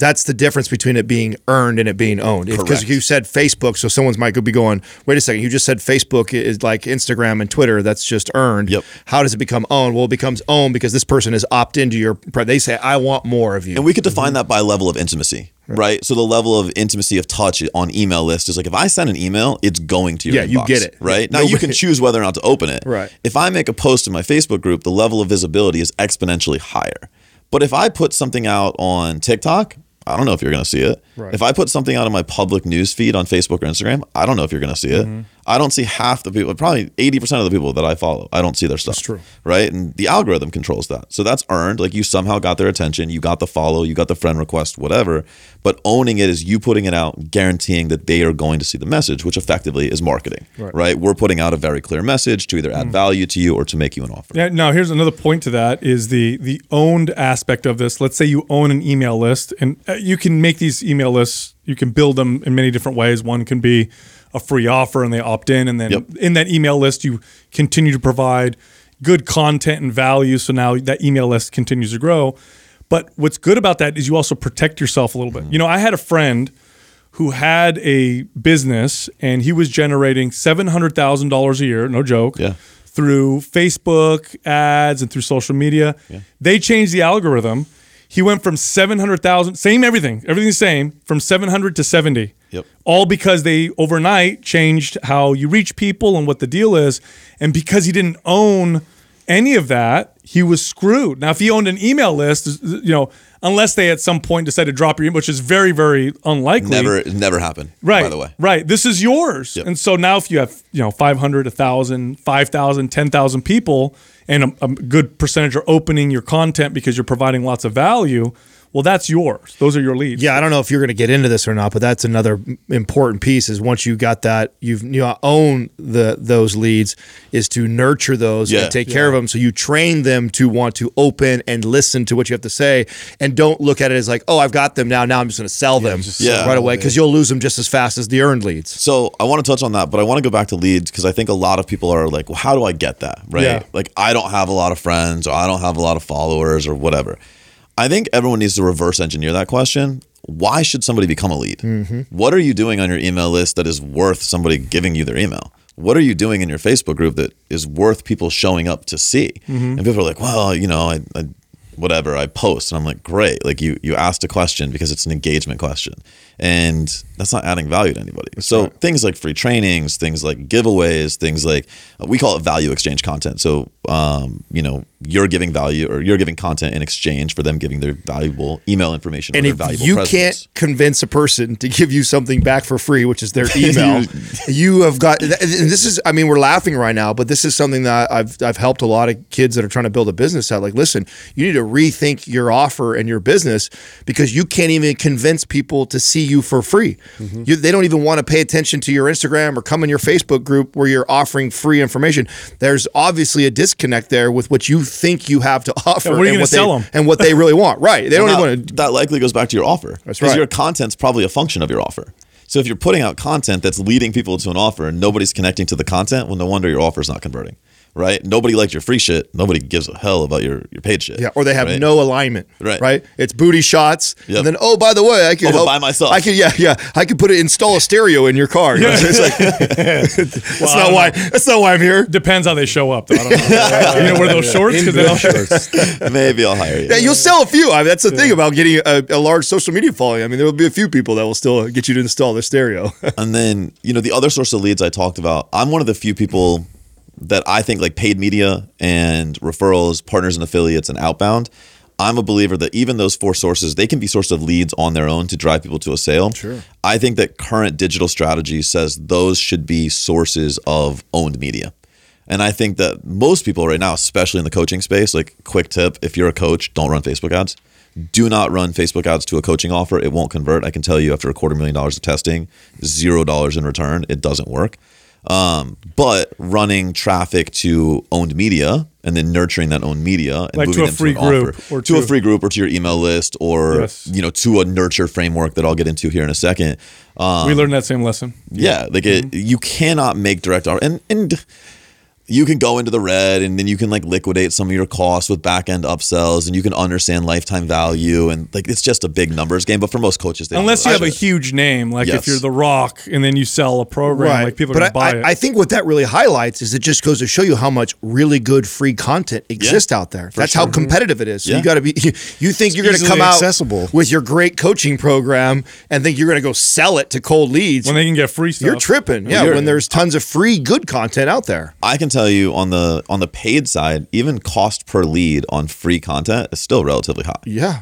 That's the difference between it being earned and it being owned. Because you said Facebook, so someone's might be going, wait a second, you just said Facebook is like Instagram and Twitter. That's just earned. Yep. How does it become owned? Well, it becomes owned because this person is opt into your, they say, I want more of you. And we could define that by level of intimacy, right? So the level of intimacy of touch on email list is like, if I send an email, it's going to your inbox. Yeah, you get it. Right? Now you can choose whether or not to open it. Right. If I make a post in my Facebook group, the level of visibility is exponentially higher. But if I put something out on TikTok, I don't know if you're going to see it. Right. If I put something out on my public news feed on Facebook or Instagram, I don't know if you're going to see it. I don't see half the people, probably 80% of the people that I follow, I don't see their stuff. That's true. Right? And the algorithm controls that. So that's earned. Like, you somehow got their attention, you got the follow, you got the friend request, whatever. But owning it is you putting it out, guaranteeing that they are going to see the message, which effectively is marketing, right? We're putting out a very clear message to either add value to you or to make you an offer. Yeah. Now, here's another point to that is the owned aspect of this. Let's say you own an email list, and you can make these email lists, you can build them in many different ways. One can be a free offer and they opt in, and then in that email list, you continue to provide good content and value. So now that email list continues to grow. But what's good about that is you also protect yourself a little bit. You know, I had a friend who had a business and he was generating $700,000 a year, no joke, through Facebook ads and through social media. Yeah. They changed the algorithm. He went from 700,000, same everything's the same, from 700 to 70. Yep. All because they overnight changed how you reach people and what the deal is. And because he didn't own any of that, he was screwed. Now, if he owned an email list, you know, unless they at some point decide to drop your email, which is very, very unlikely. Never happened, right, by the way. Right. This is yours. Yep. And so now if you have, you know, 500, 1,000, 5,000, 10,000 people, and a good percentage are opening your content because you're providing lots of value, well, that's yours. Those are your leads. Yeah, I don't know if you're going to get into this or not, but that's another important piece is once you got that, you own those leads, is to nurture those and take care of them. So you train them to want to open and listen to what you have to say, and don't look at it as like, oh, I've got them now I'm just going to sell them right away, because you'll lose them just as fast as the earned leads. So I want to touch on that, but I want to go back to leads because I think a lot of people are like, well, how do I get that, right? Yeah. Like, I don't have a lot of friends, or I don't have a lot of followers or whatever. I think everyone needs to reverse engineer that question. Why should somebody become a lead? Mm-hmm. What are you doing on your email list that is worth somebody giving you their email? What are you doing in your Facebook group that is worth people showing up to see? Mm-hmm. And people are like, well, you know, I post. And I'm like, great. Like, you asked a question because it's an engagement question. And that's not adding value to anybody. That's so right. Things like free trainings, things like giveaways, things like, we call it value exchange content. So, you know, you're giving value, or you're giving content in exchange for them giving their valuable email information. And or their if you presence. Can't convince a person to give you something back for free, which is their email, you have got, and this is, I mean, we're laughing right now, but this is something that I've helped a lot of kids that are trying to build a business out. Like, listen, you need to rethink your offer and your business, because you can't even convince people to see you for free. Mm-hmm. They don't even want to pay attention to your Instagram or come in your Facebook group where you're offering free information. There's obviously a disconnect there with what you think you have to offer and what they really want. Right. They don't even want to. That likely goes back to your offer. That's right. Because your content's probably a function of your offer. So if you're putting out content that's leading people to an offer and nobody's connecting to the content, well, no wonder your offer's not converting. Right? Nobody liked your free shit. Nobody gives a hell about your paid shit. Yeah, or they have no alignment. Right. Right? It's booty shots. Yep. And then, oh, by the way, I can buy myself. I can install a stereo in your car. You know? It's like, that's not why I'm here. Depends how they show up, though. I don't know. You know, wear those shorts? Because they're all shorts. Maybe I'll hire you. Yeah, you'll sell a few. I mean, that's the thing about getting a large social media following. I mean, there will be a few people that will still get you to install their stereo. And then, you know, the other source of leads I talked about, I'm one of the few people that I think, like, paid media and referrals, partners and affiliates, and outbound, I'm a believer that even those four sources, they can be source of leads on their own to drive people to a sale. Sure. I think that current digital strategy says those should be sources of owned media. And I think that most people right now, especially in the coaching space, like, quick tip, if you're a coach, don't run Facebook ads. Do not run Facebook ads to a coaching offer. It won't convert. I can tell you, after $250,000 of testing, $0 in return, it doesn't work. But running traffic to owned media and then nurturing that owned media and like moving them to an offer, or to a free group, or to your email list, or you know, to a nurture framework that I'll get into here in a second. We learned that same lesson. Yeah, like you cannot make direct and you can go into the red, and then you can, like, liquidate some of your costs with back end upsells, and you can understand lifetime value, and, like, it's just a big numbers game. But for most coaches, unless you have a huge name, like if you're The Rock, and then you sell a program, like people are going to buy it. I think what that really highlights is it just goes to show you how much really good free content exists out there. That's how competitive it is. So you got to be. You think you're going to come out with your great coaching program and think you're going to go sell it to cold leads when they can get free stuff? You're tripping. Yeah, when there's tons of free good content out there. I can tell you on the paid side, even cost per lead on free content is still relatively high.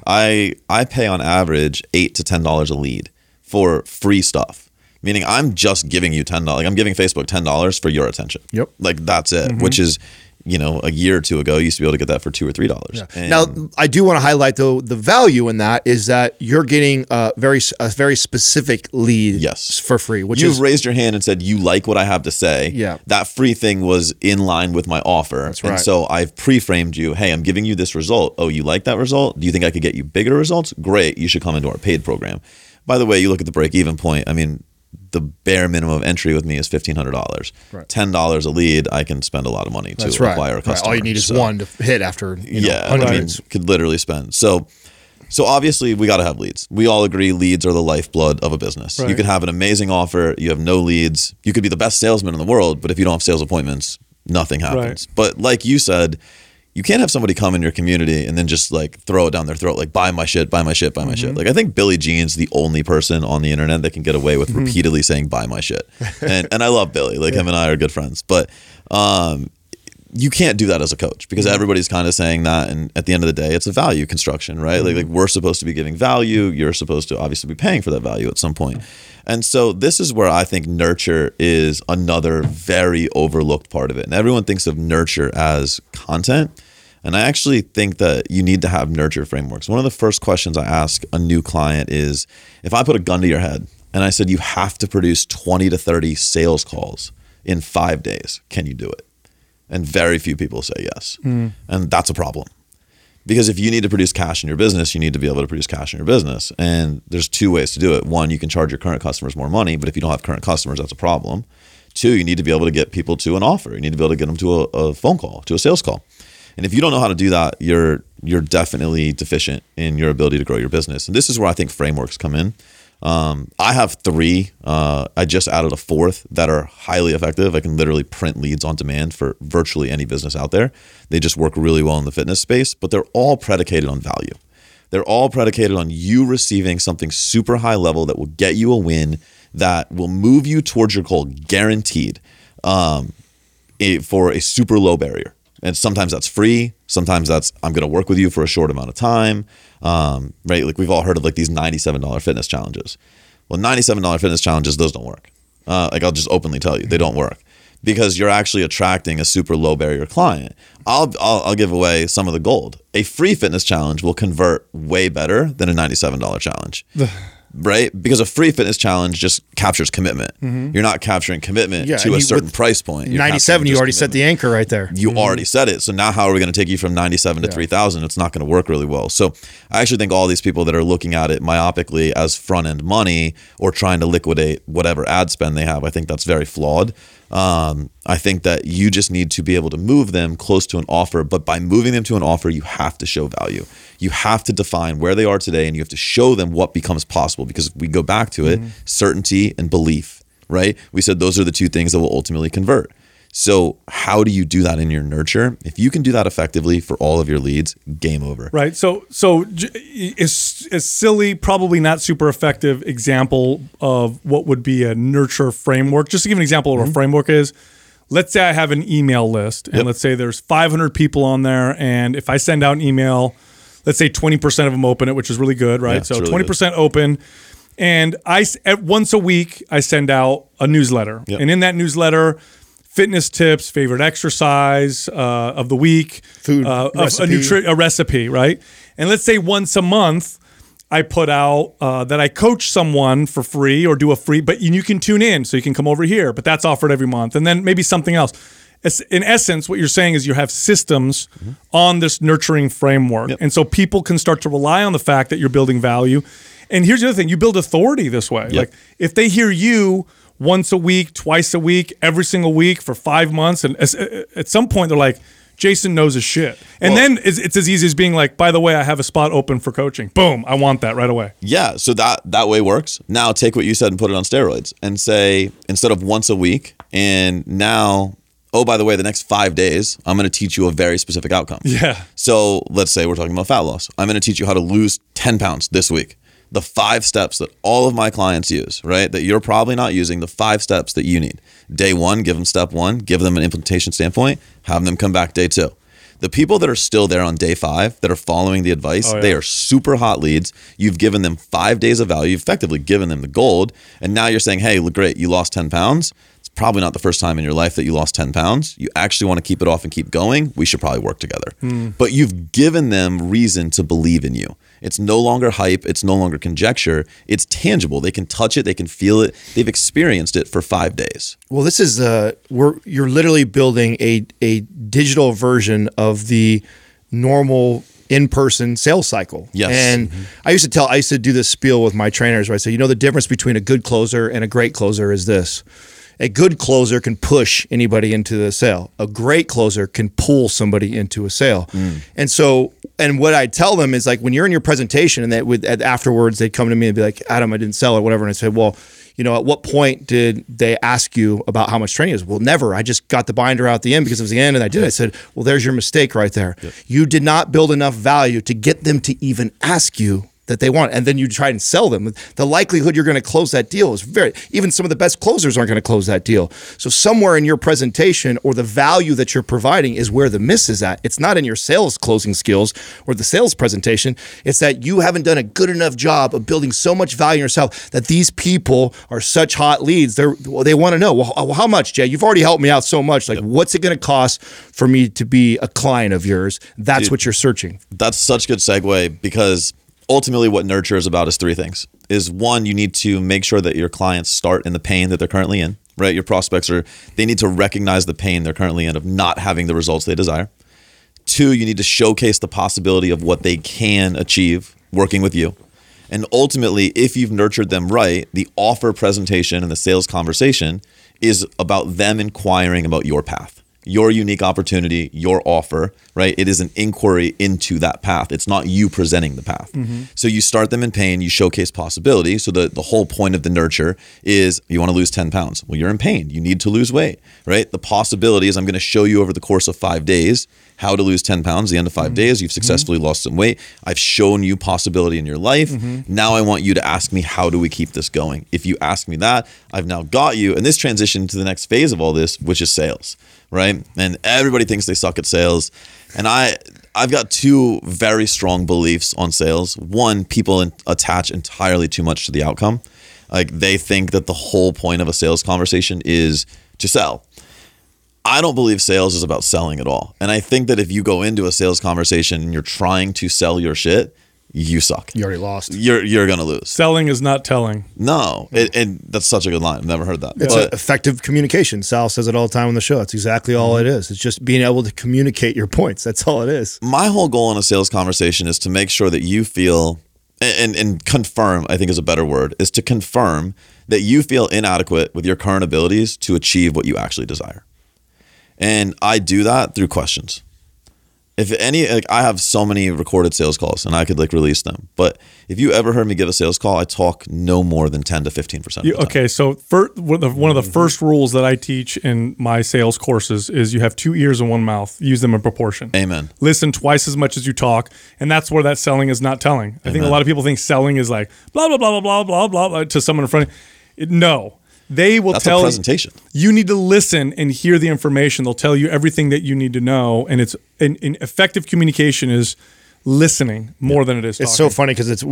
I pay on average $8 to $10 a lead for free stuff. meaning I'm just giving you $10. Like, I'm giving Facebook $10 for your attention. Yep. Like, that's it, which is, you know, a year or two ago, you used to be able to get that for $2 or $3. Yeah. Now, I do want to highlight, though, the value in that is that you're getting a very specific lead for free. Which You've raised your hand and said, you like what I have to say. Yeah. That free thing was in line with my offer. That's right. And so I've pre-framed you, hey, I'm giving you this result. Oh, you like that result? Do you think I could get you bigger results? Great. You should come into our paid program. By the way, you look at the break-even point. I mean, the bare minimum of entry with me is $1,500. Right. $10 a lead, I can spend a lot of money to acquire a customer. Right. All you need is one to hit after, you know, hundreds. I mean, could literally spend. So obviously we got to have leads. We all agree leads are the lifeblood of a business. Right. You could have an amazing offer. You have no leads. You could be the best salesman in the world, but if you don't have sales appointments, nothing happens. Right. But like you said, you can't have somebody come in your community and then just like throw it down their throat, like buy my shit. Mm-hmm. Like, I think Billie Jean's the only person on the internet that can get away with repeatedly saying buy my shit. And I love Billie, like him and I are good friends, but you can't do that as a coach because everybody's kind of saying that. And at the end of the day, it's a value construction, right? Like we're supposed to be giving value. You're supposed to obviously be paying for that value at some point. And so this is where I think nurture is another very overlooked part of it. And everyone thinks of nurture as content. And I actually think that you need to have nurture frameworks. One of the first questions I ask a new client is, if I put a gun to your head and I said, you have to produce 20 to 30 sales calls in 5 days, can you do it? And very few people say yes. And that's a problem. Because if you need to produce cash in your business, you need to be able to produce cash in your business. And there's two ways to do it. One, you can charge your current customers more money, but if you don't have current customers, that's a problem. Two, you need to be able to get people to an offer. You need to be able to get them to a phone call, to a sales call. And if you don't know how to do that, you're definitely deficient in your ability to grow your business. And this is where I think frameworks come in. I have three. I just added a fourth that are highly effective. I can literally print leads on demand for virtually any business out there. They just work really well in the fitness space, but they're all predicated on value. They're all predicated on you receiving something super high level that will get you a win, that will move you towards your goal, guaranteed, for a super low barrier. And sometimes that's free. Sometimes that's, I'm going to work with you for a short amount of time. Right? Like, we've all heard of like these $97 fitness challenges. Well, $97 fitness challenges, those don't work. Like, I'll just openly tell you, they don't work because you're actually attracting a super low barrier client. I'll give away some of the gold. A free fitness challenge will convert way better than a $97 challenge. Right? Because a free fitness challenge just captures commitment. You're not capturing commitment to a certain price point. You're 97, you already set the anchor right there. You already set it. So now how are we going to take you from 97 to 3,000? It's not going to work really well. So I actually think all these people that are looking at it myopically as front end money or trying to liquidate whatever ad spend they have, I think that's very flawed. I think that you just need to be able to move them close to an offer, but by moving them to an offer, you have to show value. You have to define where they are today and you have to show them what becomes possible, because we go back to it, certainty and belief, right? We said those are the two things that will ultimately convert. So how do you do that in your nurture? If you can do that effectively for all of your leads, game over. Right. So it's a silly, probably not super effective example of what would be a nurture framework. Just to give an example of what a framework is, let's say I have an email list and let's say there's 500 people on there. And if I send out an email, let's say 20% of them open it, which is really good, right? Yeah, so really 20% good. Open. And once a week, I send out a newsletter. Yep. And in that newsletter, fitness tips, favorite exercise of the week, food, a recipe, right? And let's say once a month, I put out that I coach someone for free or do a free, but you can tune in, so you can come over here, but that's offered every month. And then maybe something else. In essence, what you're saying is you have systems on this nurturing framework. Yep. And so people can start to rely on the fact that you're building value. And here's the other thing, you build authority this way. Yep. Like, if they hear you once a week, twice a week, every single week for 5 months, and at some point they're like, Jason knows his shit. And then it's as easy as being like, by the way, I have a spot open for coaching. Boom, I want that right away. Yeah, so that way works. Now take what you said and put it on steroids and say, instead of once a week, and now, oh, by the way, the next 5 days, I'm going to teach you a very specific outcome. Yeah. So let's say we're talking about fat loss. I'm going to teach you how to lose 10 pounds this week. The 5 steps that all of my clients use, right? That you're probably not using, the 5 steps that you need. Day 1, give them step 1, give them an implementation standpoint, have them come back day 2. The people that are still there on day five that are following the advice, they are super hot leads. You've given them 5 days of value. You've effectively given them the gold. And now you're saying, hey, look, great, you lost 10 pounds. It's probably not the first time in your life that you lost 10 pounds. You actually want to keep it off and keep going. We should probably work together. But you've given them reason to believe in you. It's no longer hype. It's no longer conjecture. It's tangible. They can touch it. They can feel it. They've experienced it for 5 days. Well, this is you're literally building a digital version of the normal in-person sales cycle. Yes. And I used to do this spiel with my trainers where I say, you know, the difference between a good closer and a great closer is this. A good closer can push anybody into the sale. A great closer can pull somebody into a sale. And so, and what I tell them is like, when you're in your presentation and afterwards they'd come to me and be like, Adam, I didn't sell it, whatever. And I said, well, you know, at what point did they ask you about how much training it was? Well, never. I just got the binder out at the end because it was the end and I did it. I said, well, there's your mistake right there. Yep. You did not build enough value to get them to even ask you that they want, and then you try and sell them. The likelihood you're going to close that deal is even some of the best closers aren't going to close that deal. So somewhere in your presentation or the value that you're providing is where the miss is at. It's not in your sales closing skills or the sales presentation. It's that you haven't done a good enough job of building so much value in yourself that these people are such hot leads. They want to know, well, how much, Jay? You've already helped me out so much. Like, what's it going to cost for me to be a client of yours? That's what you're searching. That's such a good segue, because ultimately what nurture is about is three things. Is one, you need to make sure that your clients start in the pain that they're currently in, right? Your prospects they need to recognize the pain they're currently in of not having the results they desire. Two, you need to showcase the possibility of what they can achieve working with you. And ultimately, if you've nurtured them right, the offer presentation and the sales conversation is about them inquiring about your path, your unique opportunity, your offer, right? It is an inquiry into that path. It's not you presenting the path. So you start them in pain, you showcase possibility. So the whole point of the nurture is you want to lose 10 pounds. Well, you're in pain. You need to lose weight, right? The possibility is I'm going to show you over the course of 5 days how to lose 10 pounds. The end of 5 days, you've successfully lost some weight. I've shown you possibility in your life. Now I want you to ask me, how do we keep this going? If you ask me that, I've now got you. And this transition to the next phase of all this, which is sales, right? And everybody thinks they suck at sales. And I've got two very strong beliefs on sales. One, people attach entirely too much to the outcome. Like, they think that the whole point of a sales conversation is to sell. I don't believe sales is about selling at all. And I think that if you go into a sales conversation and you're trying to sell your shit, you suck. You already lost. You're going to lose. Selling is not telling. No. And that's such a good line. I've never heard that. It's effective communication. Sal says it all the time on the show. That's exactly all it is. It's just being able to communicate your points. That's all it is. My whole goal in a sales conversation is to make sure that you feel, and confirm, I think is a better word, is to confirm that you feel inadequate with your current abilities to achieve what you actually desire. And I do that through questions. I have so many recorded sales calls and I could release them. But if you ever heard me give a sales call, I talk no more than 10 to 15%. Okay. So one of the first rules that I teach in my sales courses is you have two ears and one mouth. Use them in proportion. Amen. Listen twice as much as you talk. And that's where that selling is not telling. I think a lot of people think selling is like blah, blah, blah, blah, blah, blah, blah to someone in front of you. No. They will tell you. That's a presentation. You need to listen and hear the information. They'll tell you everything that you need to know. And it's in effective communication is listening more than it is talking. It's so funny because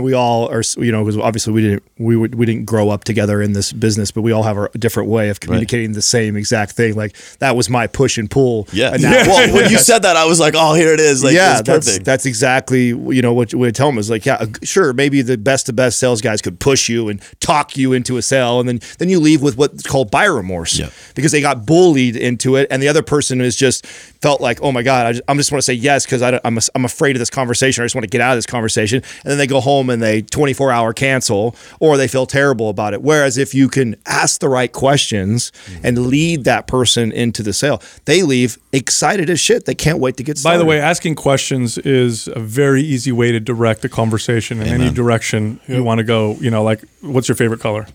we all are, you know, because obviously we didn't grow up together in this business, but we all have our different way of communicating the same exact thing. Like, that was my push and pull. Well, when you said that, I was like, oh, here it is. Like, yeah, that's exactly, you know, what we tell them is like, yeah, sure, maybe the best sales guys could push you and talk you into a sale, and then you leave with what's called buyer remorse because they got bullied into it, and the other person is just felt like, oh my god, I'm just want to say yes because I'm afraid of this conversation. I just want to get out of this conversation. And then they go home and they 24-hour cancel, or they feel terrible about it. Whereas if you can ask the right questions and lead that person into the sale, they leave excited as shit. They can't wait to get started. By the way, asking questions is a very easy way to direct a conversation in any direction you want to go. You know, like, what's your favorite color?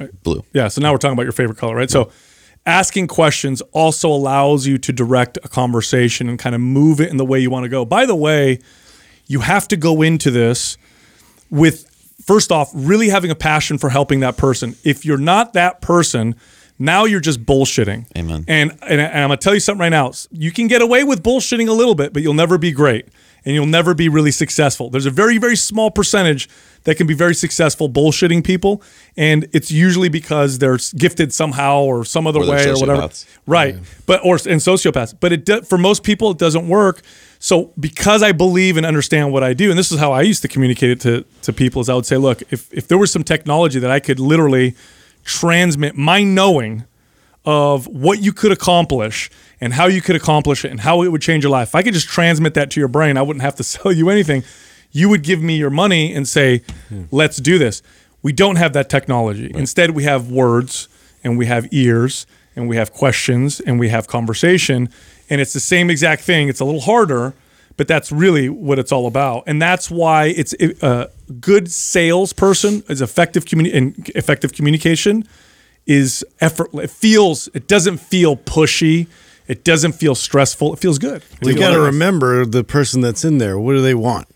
Right? Blue. Yeah. So now we're talking about your favorite color, right? So asking questions also allows you to direct a conversation and kind of move it in the way you want to go. By the way, you have to go into this with, first off, really having a passion for helping that person. If you're not that person, Now you're just bullshitting. Amen. And I'm going to tell you something right now. You can get away with bullshitting a little bit, but you'll never be great. And you'll never be really successful. There's a very, very small percentage that can be very successful bullshitting people. And it's usually because they're gifted somehow or some other way or whatever. Right. Yeah. Or sociopaths. But for most people, it doesn't work. So because I believe and understand what I do, and this is how I used to communicate it to people, is I would say, look, if there was some technology that I could literally transmit my knowing of what you could accomplish and how you could accomplish it and how it would change your life. If I could just transmit that to your brain, I wouldn't have to sell you anything. You would give me your money and say, let's do this. We don't have that technology. Right. Instead, we have words and we have ears and we have questions and we have conversation. And it's the same exact thing. It's a little harder, but that's really what it's all about. And that's why it's a good salesperson is effective communication is effortless. It doesn't feel pushy. It doesn't feel stressful. It feels good. Well, you got to remember the person that's in there. What do they want?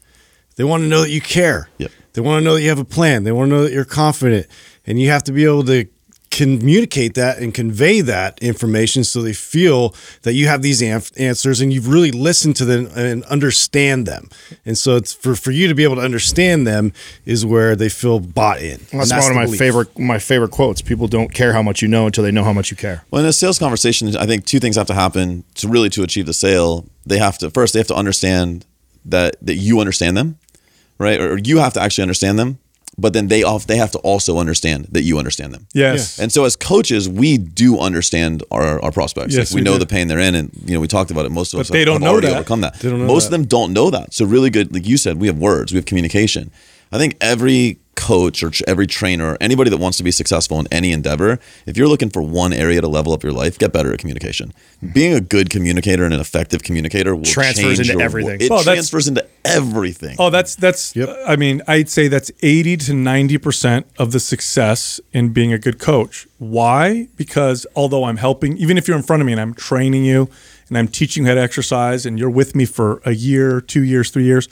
They want to know that you care. Yep. They want to know that you have a plan. They want to know that you're confident. And you have to be able to communicate that and convey that information so they feel that you have these answers and you've really listened to them and understand them. And so it's for you to be able to understand them is where they feel bought in. Well, that's one of my favorite quotes. People don't care how much you know until they know how much you care. Well, in a sales conversation, I think two things have to happen to achieve the sale. They have to understand that you understand them, right? Or you have to actually understand them. But then they have to also understand that you understand them. Yes. And so as coaches, we do understand our prospects. Yes, like we know the pain they're in, and we talked about it. Most of us have already overcome that. Most of them don't know that. So really good, like you said, we have words, we have communication. I think every coach or every trainer, anybody that wants to be successful in any endeavor, if you're looking for one area to level up your life, get better at communication. Being a good communicator and an effective communicator will transfers into everything. It transfers into everything. Oh, that's. Yep. I mean, I'd say that's 80 to 90% of the success in being a good coach. Why? Because although I'm helping, even if you're in front of me and I'm training you and I'm teaching you how to exercise, and you're with me for a year, 2 years, 3 years,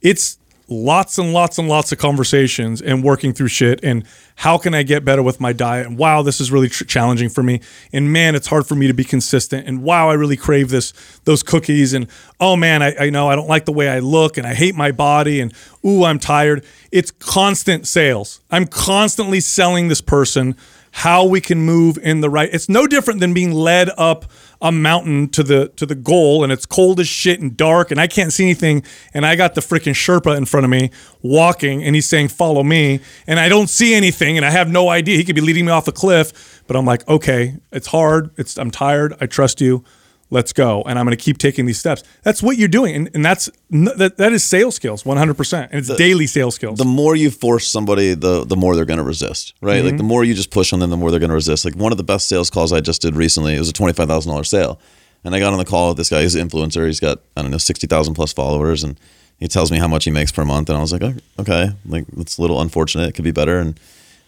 it's lots and lots and lots of conversations and working through shit and how can I get better with my diet, and wow, this is really challenging for me, and man, it's hard for me to be consistent, and wow, I really crave those cookies, and oh man, I know I don't like the way I look and I hate my body, and ooh, I'm tired. It's constant sales. I'm constantly selling this person how we can move in the right. It's no different than being led up a mountain to the goal, and it's cold as shit and dark and I can't see anything, and I got the freaking Sherpa in front of me walking and he's saying, follow me, and I don't see anything and I have no idea. He could be leading me off a cliff, but I'm like, okay, it's hard. I'm tired. I trust you. Let's go. And I'm going to keep taking these steps. That's what you're doing. And that is sales skills, 100%. And it's daily sales skills. The more you force somebody, the more they're going to resist, right? Mm-hmm. Like the more you just push on them, the more they're going to resist. Like one of the best sales calls I just did recently, it was a $25,000 sale. And I got on the call with this guy. He's an influencer. He's got, 60,000 plus followers. And he tells me how much he makes per month. And I was like, oh, okay, like that's a little unfortunate. It could be better. And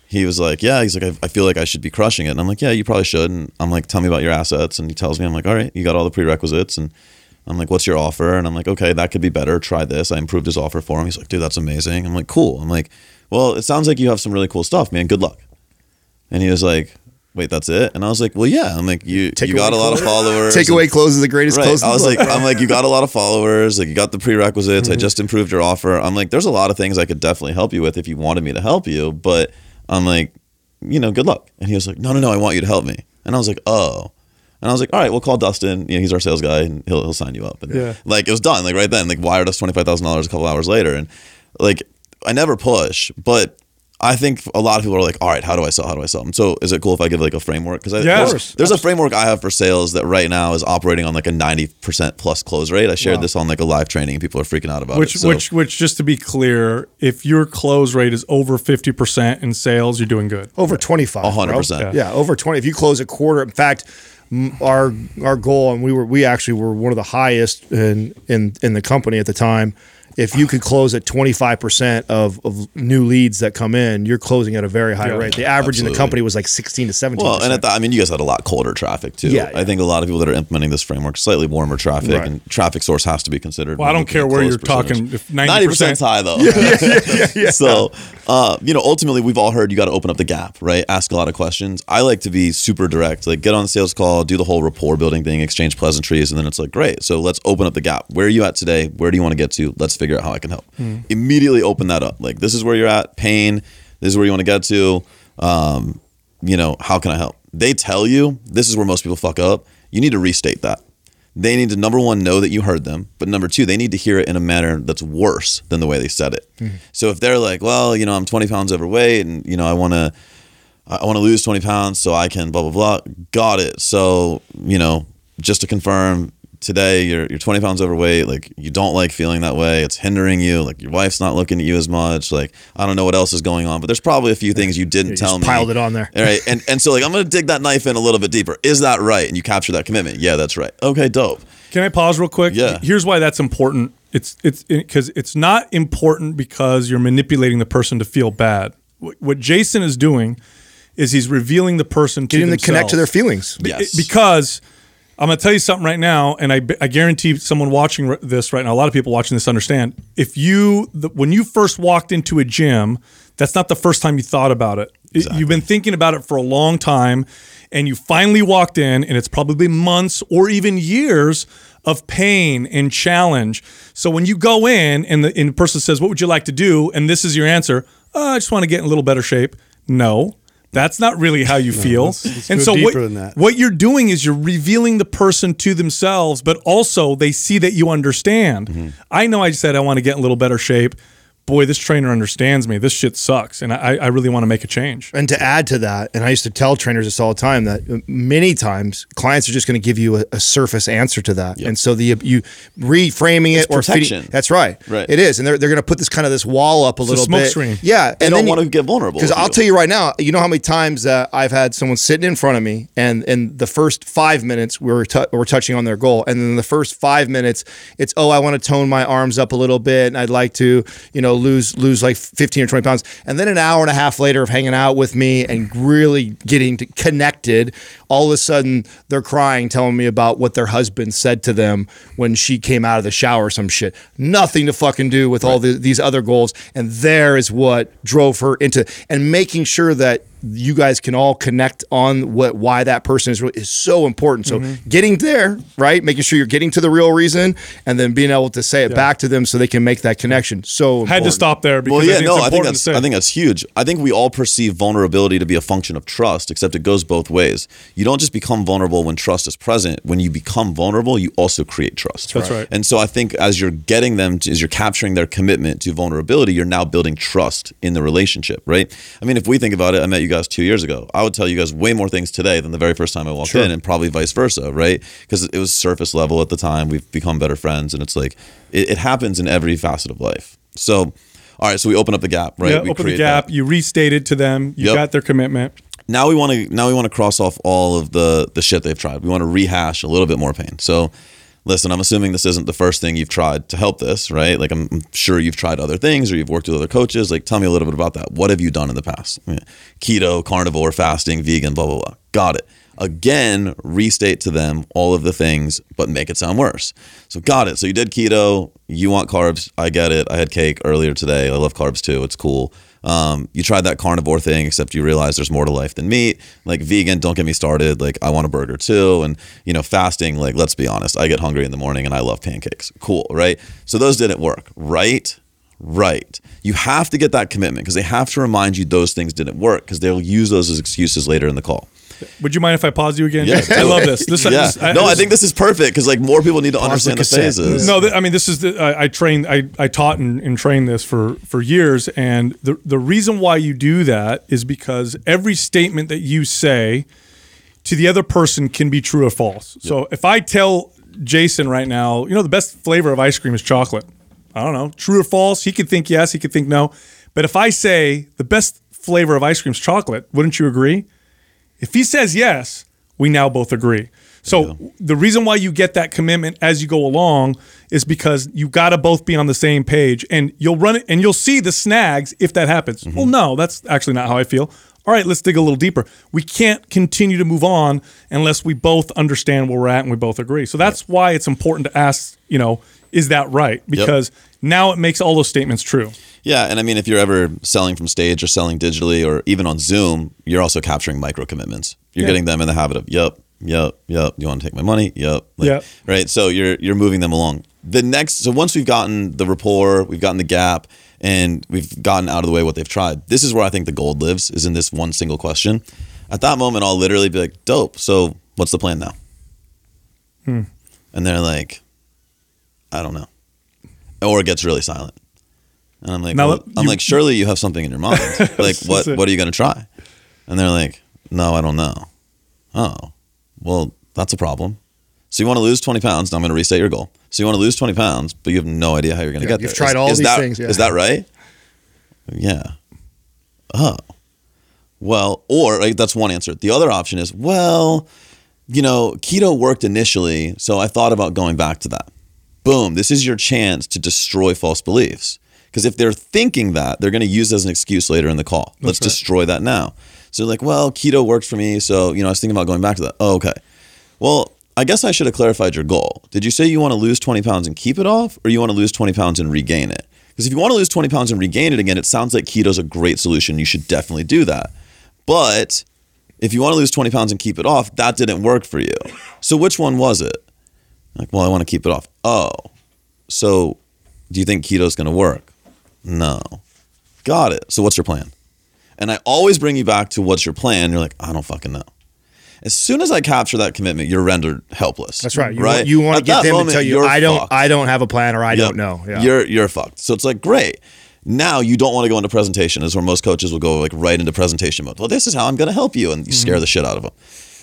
he was like, yeah, he's like, I feel like I should be crushing it. And I'm like, yeah, you probably should. And I'm like, tell me about your assets. And he tells me, I'm like, all right, you got all the prerequisites. And I'm like, what's your offer? And I'm like, okay, that could be better. Try this. I improved his offer for him. He's like, dude, that's amazing. I'm like, cool. I'm like, well, it sounds like you have some really cool stuff, man. Good luck. And he was like, wait, that's it? And I was like, well, yeah. I'm like, you got a lot of followers. Takeaway close is the greatest close. I was like, I'm like, you got a lot of followers. Like, you got the prerequisites. I just improved your offer. I'm like, there's a lot of things I could definitely help you with if you wanted me to help you, but I'm like, good luck. And he was like, no, I want you to help me. And I was like, oh. And I was like, all right, we'll call Dustin. He's our sales guy, and he'll sign you up. And like, it was done, like right then, like wired us $25,000 a couple hours later. And like, I never push, but I think a lot of people are like, all right, how do I sell? How do I sell? And so is it cool if I give like a framework? Because there's a framework I have for sales that right now is operating on like a 90% plus close rate. I shared this on like a live training and people are freaking out about it. So. Which just to be clear, if your close rate is over 50% in sales, you're doing good. Over 25, 100%. Yeah, over 20. If you close a quarter, in fact, our goal, and we actually were one of the highest in the company at the time. if you could close at 25% of new leads that come in, you're closing at a very high rate. The average in the company was like 16 to 17%. Well, and I mean, you guys had a lot colder traffic too. Yeah, yeah. I think a lot of people that are implementing this framework, slightly warmer traffic, and traffic source has to be considered. Well, I don't care where you're talking. If 90%'s high though. So, you know, ultimately we've all heard you got to open up the gap, right? Ask a lot of questions. I like to be super direct, like get on the sales call, do the whole rapport building thing, exchange pleasantries. And then it's like, great. So let's open up the gap. Where are you at today? Where do you want to get to? Let's figure out how I can help. Immediately open that up. Like, this is where you're at, pain. This is where you want to get to. You know, how can I help? They tell you, this is where most people fuck up. You need to restate that. They need to, number one, know that you heard them. But number two, they need to hear it in a manner that's worse than the way they said it. So if they're like, well, you know, I'm 20 pounds overweight and, you know, I want to lose 20 pounds so I can blah, blah, blah. Got it. So, you know, just to confirm, today you're 20 pounds overweight, like you don't like feeling that way, it's hindering you, like your wife's not looking at you as much, like I don't know what else is going on, but there's probably a few things you didn't tell me. Piled it on there. All right. And so like I'm gonna dig that knife in a little bit deeper. Is that right? And you capture that commitment. Yeah, that's right. Okay, dope. Can I pause real quick? Yeah. Here's why that's important. It's not important because you're manipulating the person to feel bad. What Jason is doing is he's revealing the person to themselves. Getting them to connect to their feelings. Yes. Because I'm going to tell you something right now, and I guarantee someone watching this right now, a lot of people watching this understand, if you, when you first walked into a gym, that's not the first time you thought about it. Exactly. You've been thinking about it for a long time, and you finally walked in, and it's probably months or even years of pain and challenge. So when you go in, and the person says, what would you like to do? And this is your answer, I just want to get in a little better shape. No. That's not really how you feel. What you're doing is you're revealing the person to themselves, but also they see that you understand. I know I said I want to get in a little better shape. Boy, this trainer understands me. This shit sucks. And I really want to make a change. And to add to that, and I used to tell trainers this all the time, that many times clients are just going to give you a surface answer to that. Yep. And so you reframing it, or protection. That's right. It is. And they're going to put this wall up a little smoke bit. Screen. Yeah. And they don't want to get vulnerable. Because I'll tell you right now, you know how many times that I've had someone sitting in front of me and the first 5 minutes we're touching on their goal. And then the first 5 minutes it's, I want to tone my arms up a little bit and I'd like to, you know, lose like 15 or 20 pounds. And then an hour and a half later of hanging out with me and really getting connected, all of a sudden they're crying, telling me about what their husband said to them when she came out of the shower or some shit. Nothing to fucking do with all these other goals. And there is what drove her into, and making sure that you guys can all connect on why that person is so important. So getting there, right? Making sure you're getting to the real reason, and then being able to say it back to them so they can make that connection. So important. Had to stop there because I think that's huge. I think we all perceive vulnerability to be a function of trust, except it goes both ways. You don't just become vulnerable when trust is present. When you become vulnerable, you also create trust. That's right. And so I think as you're getting them, as you're capturing their commitment to vulnerability, you're now building trust in the relationship, right? I mean, if we think about it, I met you guys 2 years ago, I would tell you guys way more things today than the very first time I walked in, and probably vice versa, right? Because it was surface level at the time. We've become better friends, and it's like it happens in every facet of life. So, all right, so we open up the gap, right? Yeah, we open the gap. That. You restated to them. You got their commitment. Now we want to cross off all of the shit they've tried. We want to rehash a little bit more pain. So, listen, I'm assuming this isn't the first thing you've tried to help this, right? Like I'm sure you've tried other things or you've worked with other coaches. Like tell me a little bit about that. What have you done in the past? Yeah. Keto, carnivore, fasting, vegan, blah, blah, blah. Got it. Again, restate to them all of the things, but make it sound worse. So got it. So you did keto. You want carbs. I get it. I had cake earlier today. I love carbs too. It's cool. You tried that carnivore thing, except you realize there's more to life than meat. Like vegan, don't get me started. Like I want a burger too. And you know, fasting, like, let's be honest, I get hungry in the morning and I love pancakes. Cool. Right. So those didn't work. Right. You have to get that commitment because they have to remind you those things didn't work because they'll use those as excuses later in the call. Would you mind if I pause you again? Yeah, I love this. I think this is perfect because like more people need to understand the phases. No, I mean this is I taught and trained this for years, and the reason why you do that is because every statement that you say to the other person can be true or false. Yep. So if I tell Jason right now, you know the best flavor of ice cream is chocolate. I don't know, true or false. He could think yes, he could think no. But if I say the best flavor of ice cream is chocolate, wouldn't you agree? If he says yes, we now both agree. So the reason why you get that commitment as you go along is because you got to both be on the same page, and you'll run it and you'll see the snags if that happens. Mm-hmm. Well, no, that's actually not how I feel. All right, let's dig a little deeper. We can't continue to move on unless we both understand where we're at and we both agree. So that's why it's important to ask, you know, is that right? Because now it makes all those statements true. Yeah, and I mean, if you're ever selling from stage or selling digitally or even on Zoom, you're also capturing micro commitments. You're getting them in the habit of, yep, you want to take my money? Yep. Right? So you're moving them along. So once we've gotten the rapport, we've gotten the gap, and we've gotten out of the way what they've tried, this is where I think the gold lives, is in this one single question. At that moment, I'll literally be like, dope, so what's the plan now? And they're like, I don't know. Or it gets really silent. And I'm like, surely you have something in your mind. Like, what are you going to try? And they're like, no, I don't know. Oh, well, that's a problem. So you want to lose 20 pounds. Now I'm going to reset your goal. So you want to lose 20 pounds, but you have no idea how you're going to get there. You've tried all these things. Yeah. Is that right? Yeah. Oh. Well, or like, that's one answer. The other option is, well, you know, keto worked initially, so I thought about going back to that. Boom. This is your chance to destroy false beliefs. Because if they're thinking that, they're going to use it as an excuse later in the call. Let's destroy that now. So like, well, keto worked for me. So, you know, I was thinking about going back to that. Oh, okay. Well, I guess I should have clarified your goal. Did you say you want to lose 20 pounds and keep it off, or you want to lose 20 pounds and regain it? Because if you want to lose 20 pounds and regain it again, it sounds like keto is a great solution. You should definitely do that. But if you want to lose 20 pounds and keep it off, that didn't work for you. So which one was it? Like, well, I want to keep it off. Oh, so do you think keto is going to work? No. Got it. So what's your plan? And I always bring you back to what's your plan. You're like, I don't fucking know. As soon as I capture that commitment, you're rendered helpless. That's right. You want to get them to tell you, I don't have a plan, or I don't know. Yeah. You're fucked. So it's like, great. Now you don't want to go into presentation. Is where most coaches will go like right into presentation mode. Well, this is how I'm going to help you. And you scare the shit out of them.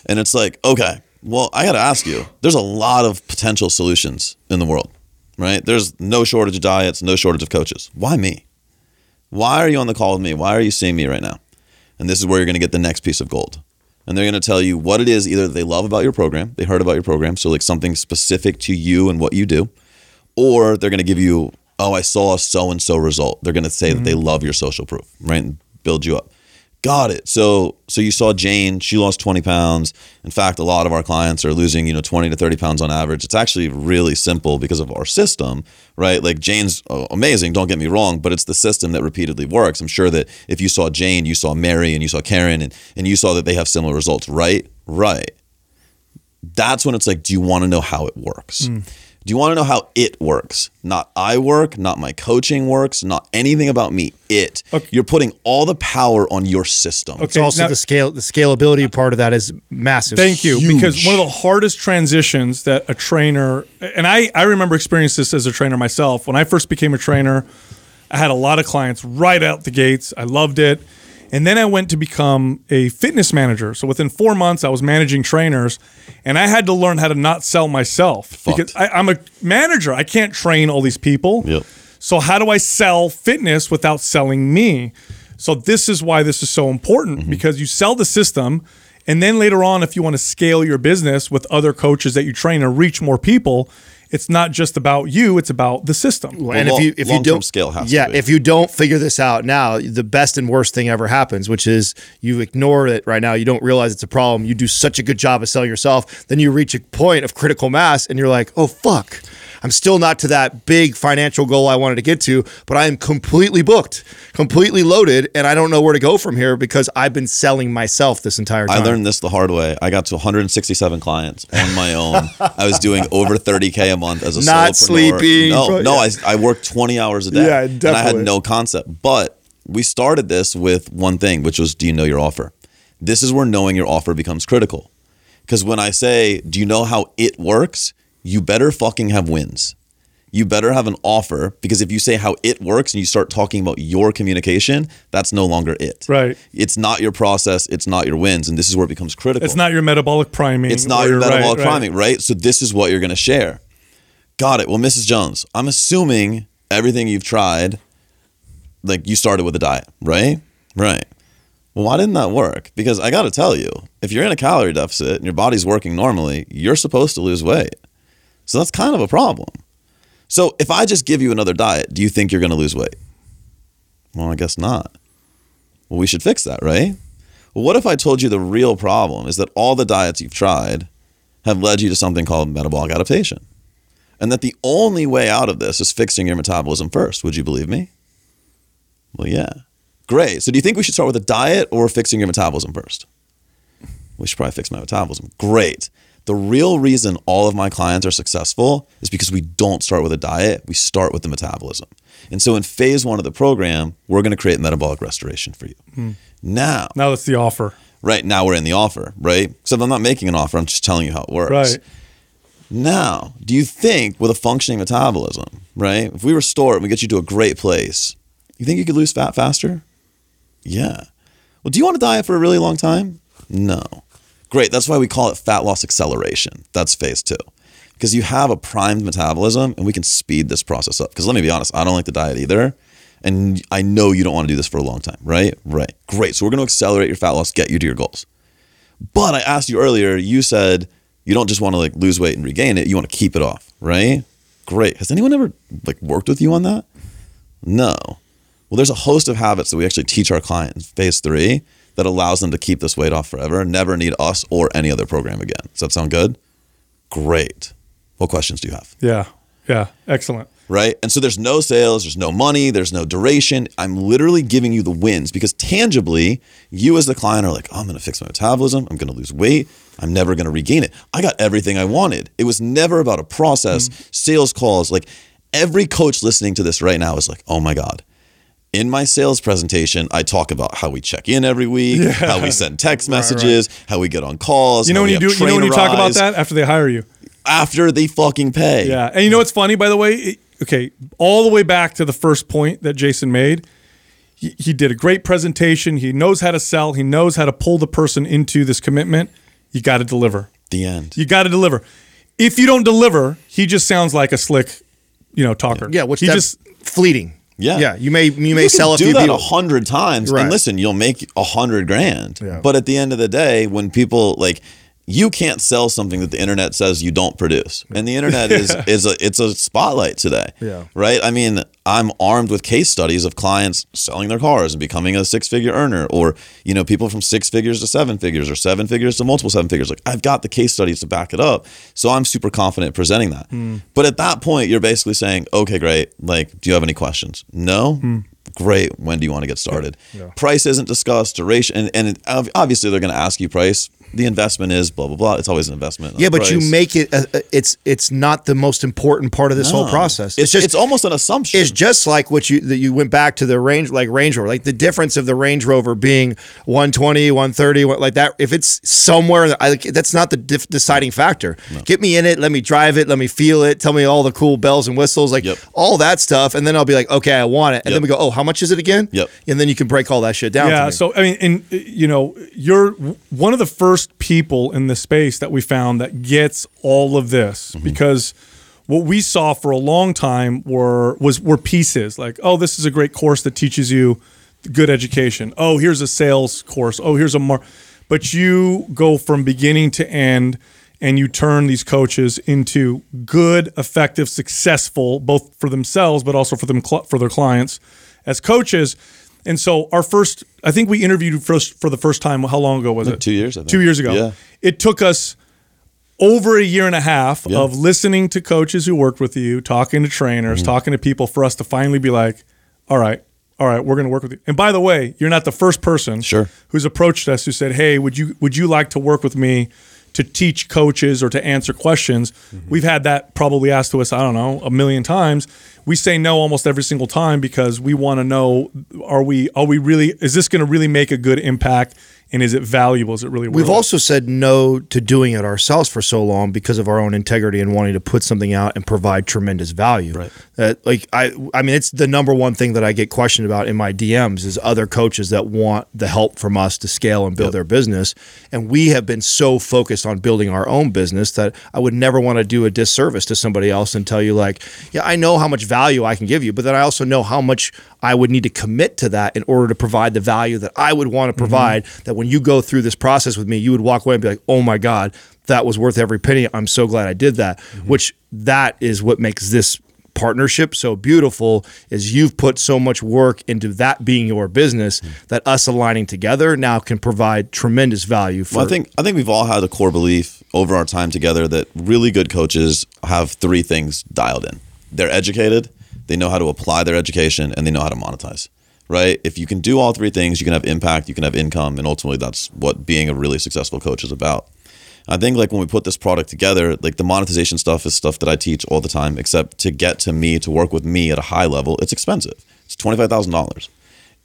And it's like, okay, well, I got to ask you, there's a lot of potential solutions in the world. Right? There's no shortage of diets, no shortage of coaches. Why me? Why are you on the call with me? Why are you seeing me right now? And this is where you're going to get the next piece of gold. And they're going to tell you what it is either they love about your program, they heard about your program, so like something specific to you and what you do, or they're going to give you, oh, I saw a so-and-so result. They're going to say that they love your social proof, right? And build you up. Got it. So you saw Jane, she lost 20 pounds. In fact, a lot of our clients are losing, 20 to 30 pounds on average. It's actually really simple because of our system, right? Like Jane's amazing, don't get me wrong, but it's the system that repeatedly works. I'm sure that if you saw Jane, you saw Mary and you saw Karen and you saw that they have similar results, right? Right. That's when it's like, do you want to know how it works? Do you want to know how it works? Not I work, not my coaching works, not anything about me. It. Okay. You're putting all the power on your system. Okay. It's also the scalability part of that is massive. Thank you. Huge. Because one of the hardest transitions that a trainer, and I remember experiencing this as a trainer myself. When I first became a trainer, I had a lot of clients right out the gates. I loved it. And then I went to become a fitness manager. So within 4 months, I was managing trainers, and I had to learn how to not sell myself. Fucked. Because I'm a manager. I can't train all these people. Yep. So how do I sell fitness without selling me? So this is why this is so important, because you sell the system, and then later on, if you want to scale your business with other coaches that you train or reach more people, it's not just about you; it's about the system. Well, and if you don't scale, if you don't figure this out now, the best and worst thing ever happens, which is you ignore it right now. You don't realize it's a problem. You do such a good job of selling yourself, then you reach a point of critical mass, and you're like, "Oh fuck, I'm still not to that big financial goal I wanted to get to, but I am completely booked, completely loaded, and I don't know where to go from here because I've been selling myself this entire time." I learned this the hard way. I got to 167 clients on my own. I was doing over 30K a month as a not solopreneur. Sleeping. I worked 20 hours a day. Yeah, definitely. And I had no concept. But we started this with one thing, which was, do you know your offer? This is where knowing your offer becomes critical. Because when I say, do you know how it works? You better fucking have wins. You better have an offer, because if you say how it works and you start talking about your communication, that's no longer it. Right. It's not your process. It's not your wins. And this is where it becomes critical. It's not your metabolic priming. It's not your metabolic priming, right? So this is what you're going to share. Got it. Well, Mrs. Jones, I'm assuming everything you've tried, like you started with a diet, right? Right. well, why didn't that work? Because I got to tell you, if you're in a calorie deficit and your body's working normally, you're supposed to lose weight. So that's kind of a problem. So if I just give you another diet, do you think you're going to lose weight? Well, I guess not. Well, we should fix that, right? Well, what if I told you the real problem is that all the diets you've tried have led you to something called metabolic adaptation, and that the only way out of this is fixing your metabolism first? Would you believe me? Well, yeah. Great. So do you think we should start with a diet or fixing your metabolism first? We should probably fix my metabolism. Great. The real reason all of my clients are successful is because we don't start with a diet. We start with the metabolism. And so in phase one of the program, we're going to create metabolic restoration for you. Mm. Now that's the offer. Right. Now we're in the offer, right? Except I'm not making an offer. I'm just telling you how it works. Right. Now, do you think with a functioning metabolism, right, if we restore it and we get you to a great place, you think you could lose fat faster? Yeah. Well, do you want to diet for a really long time? No. Great. That's why we call it fat loss acceleration. That's phase two. Because you have a primed metabolism and we can speed this process up. Because let me be honest, I don't like the diet either. And I know you don't want to do this for a long time, right? Right. Great. So we're going to accelerate your fat loss, get you to your goals. But I asked you earlier, you said you don't just want to like lose weight and regain it. You want to keep it off, right? Great. Has anyone ever like worked with you on that? No. Well, there's a host of habits that we actually teach our clients, phase three, that allows them to keep this weight off forever, never need us or any other program again. Does that sound good? Great. What questions do you have? Yeah. Excellent. Right? And so there's no sales, there's no money, there's no duration. I'm literally giving you the wins because tangibly, you as the client are like, oh, I'm going to fix my metabolism. I'm going to lose weight. I'm never going to regain it. I got everything I wanted. It was never about a process, sales calls. Like every coach listening to this right now is like, oh my God. In my sales presentation, I talk about how we check in every week, how we send text messages, how we get on calls. You know when you talk about that? After they hire you. After they fucking pay. Yeah. And you know what's funny, by the way? Okay, all the way back to the first point that Jason made, he did a great presentation. He knows how to sell. He knows how to pull the person into this commitment. You got to deliver. The end. You got to deliver. If you don't deliver, he just sounds like a slick, talker. Yeah, which is fleeting. Yeah, you may sell a few people. Do that 100 times, right. And listen, you'll make $100,000. Yeah. But at the end of the day, when people like, you can't sell something that the internet says you don't produce, and the internet is a spotlight today, right? I mean, I'm armed with case studies of clients selling their cars and becoming a 6-figure earner, or people from 6 figures to 7 figures, or 7 figures to multiple 7 figures. Like I've got the case studies to back it up, so I'm super confident presenting that. But at that point, you're basically saying, okay, great. Like, do you have any questions? No. Great. When do you want to get started? Price isn't discussed, duration. And obviously they're going to ask you price. The investment is blah, blah, blah. It's always an investment. Yeah, but price. You make it, it's not the most important part of this whole process. It's almost an assumption. It's just like what you went back to the Range Rover, like the difference of the Range Rover being 120, 130, like that. If it's somewhere, that's not the deciding factor. No. Get me in it. Let me drive it. Let me feel it. Tell me all the cool bells and whistles, like all that stuff. And then I'll be like, okay, I want it. And then we go, oh, how much is it again? And then you can break all that shit down. Yeah. So, I mean, and you're one of the first people in the space that we found that gets all of this, because what we saw for a long time were pieces like, oh, this is a great course that teaches you good education. Oh, here's a sales course. Oh, here's a but you go from beginning to end and you turn these coaches into good, effective, successful, both for themselves, but also for their clients as coaches. And so I think we interviewed for the first time, how long ago was it? 2 years, I think. 2 years ago. Yeah. It took us over a year and a half of listening to coaches who worked with you, talking to trainers, talking to people, for us to finally be like, all right, we're going to work with you. And by the way, you're not the first person who's approached us who said, hey, would you like to work with me to teach coaches or to answer questions? We've had that probably asked to us, I don't know, 1,000,000 times. We say no almost every single time because we want to know, is this going to really make a good impact And is it valuable? Is it really worth it? We've also said no to doing it ourselves for so long because of our own integrity and wanting to put something out and provide tremendous value. Right. I mean, it's the number one thing that I get questioned about in my DMs is other coaches that want the help from us to scale and build their business. And we have been so focused on building our own business that I would never want to do a disservice to somebody else and tell you like, yeah, I know how much value I can give you, but then I also know how much I would need to commit to that in order to provide the value that I would want to provide, that when you go through this process with me, you would walk away and be like, oh my God, that was worth every penny. I'm so glad I did that, which that is what makes this partnership so beautiful is you've put so much work into that being your business that us aligning together now can provide tremendous value. For I think we've all had a core belief over our time together that really good coaches have three things dialed in. They're educated, they know how to apply their education, and they know how to monetize. Right? If you can do all three things, you can have impact, you can have income, and ultimately that's what being a really successful coach is about. I think like when we put this product together, like the monetization stuff is stuff that I teach all the time, except to get to me, to work with me at a high level, it's expensive. It's $25,000.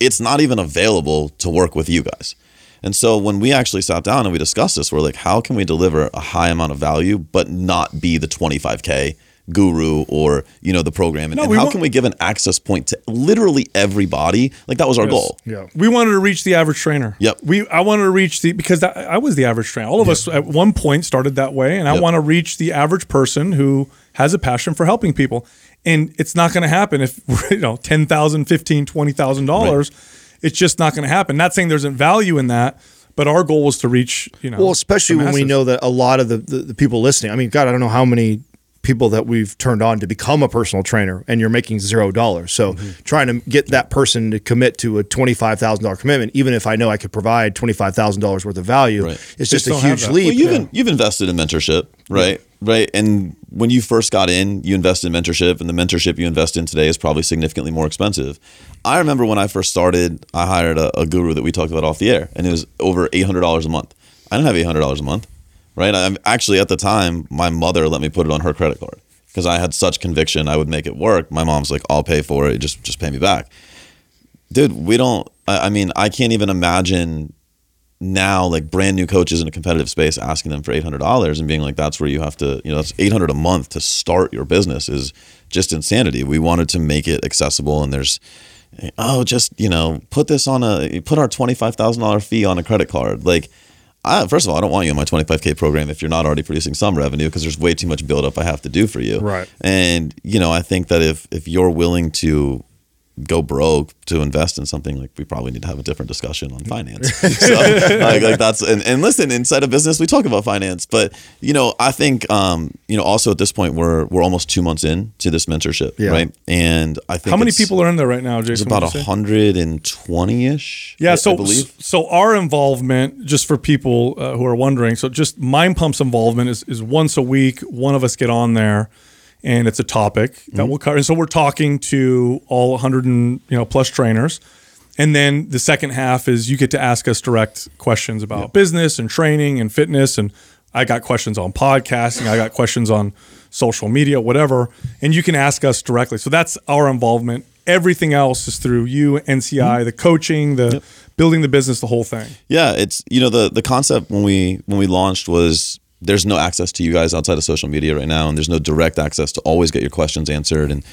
It's not even available to work with you guys. And so when we actually sat down and we discussed this, we're like, how can we deliver a high amount of value, but not be the 25K guru or, you know, the program? And how can we give an access point to literally everybody? Like that was our goal. Yeah. We wanted to reach the average trainer. Yep. I wanted to reach because I was the average trainer. All of us at one point started that way. And I want to reach the average person who has a passion for helping people. And it's not going to happen if, you know, $10,000, $15,000, $20,000. Right. It's just not going to happen. Not saying there's a value in that. But our goal was to reach, you know. Well, especially when we know that a lot of the people listening, I mean, God, I don't know how many people that we've turned on to become a personal trainer and you're making $0. So trying to get that person to commit to a $25,000 commitment, even if I know I could provide $25,000 worth of value, it's just a huge leap. Well, you've invested in mentorship, right? Yeah. Right. And when you first got in, you invested in mentorship, and the mentorship you invest in today is probably significantly more expensive. I remember when I first started, I hired a guru that we talked about off the air, and it was over $800 a month. I didn't have $800 a month. Right. I'm actually at the time, my mother let me put it on her credit card because I had such conviction I would make it work. My mom's like, I'll pay for it. Just pay me back. Dude, I can't even imagine now like brand new coaches in a competitive space asking them for $800 and being like, that's where you have to, you know, that's $800 a month to start your business is just insanity. We wanted to make it accessible, and there's, oh, just, you know, put our $25,000 fee on a credit card. Like, first of all, I don't want you in my 25K program if you're not already producing some revenue, because there's way too much buildup I have to do for you. Right. And, you know, I think that if you're willing to go broke to invest in something, like we probably need to have a different discussion on finance. So like that's, and listen, inside of business, we talk about finance, but, you know, I think, you know, also at this point, we're almost 2 months in to this mentorship. Yeah. Right. And I think how many people are in there right now, Jason? It's about 120 ish. Yeah. So our involvement, just for people who are wondering, so just Mind Pump's involvement is once a week, one of us get on there, and it's a topic that we'll cover. And so we're talking to all 100 and, you know, plus trainers. And then the second half is you get to ask us direct questions about business and training and fitness. And I got questions on podcasting. I got questions on social media, whatever. And you can ask us directly. So that's our involvement. Everything else is through you, NCI, the coaching, the building the business, the whole thing. Yeah. It's, you know, the concept when we launched was, there's no access to you guys outside of social media right now, and there's no direct access to always get your questions answered. And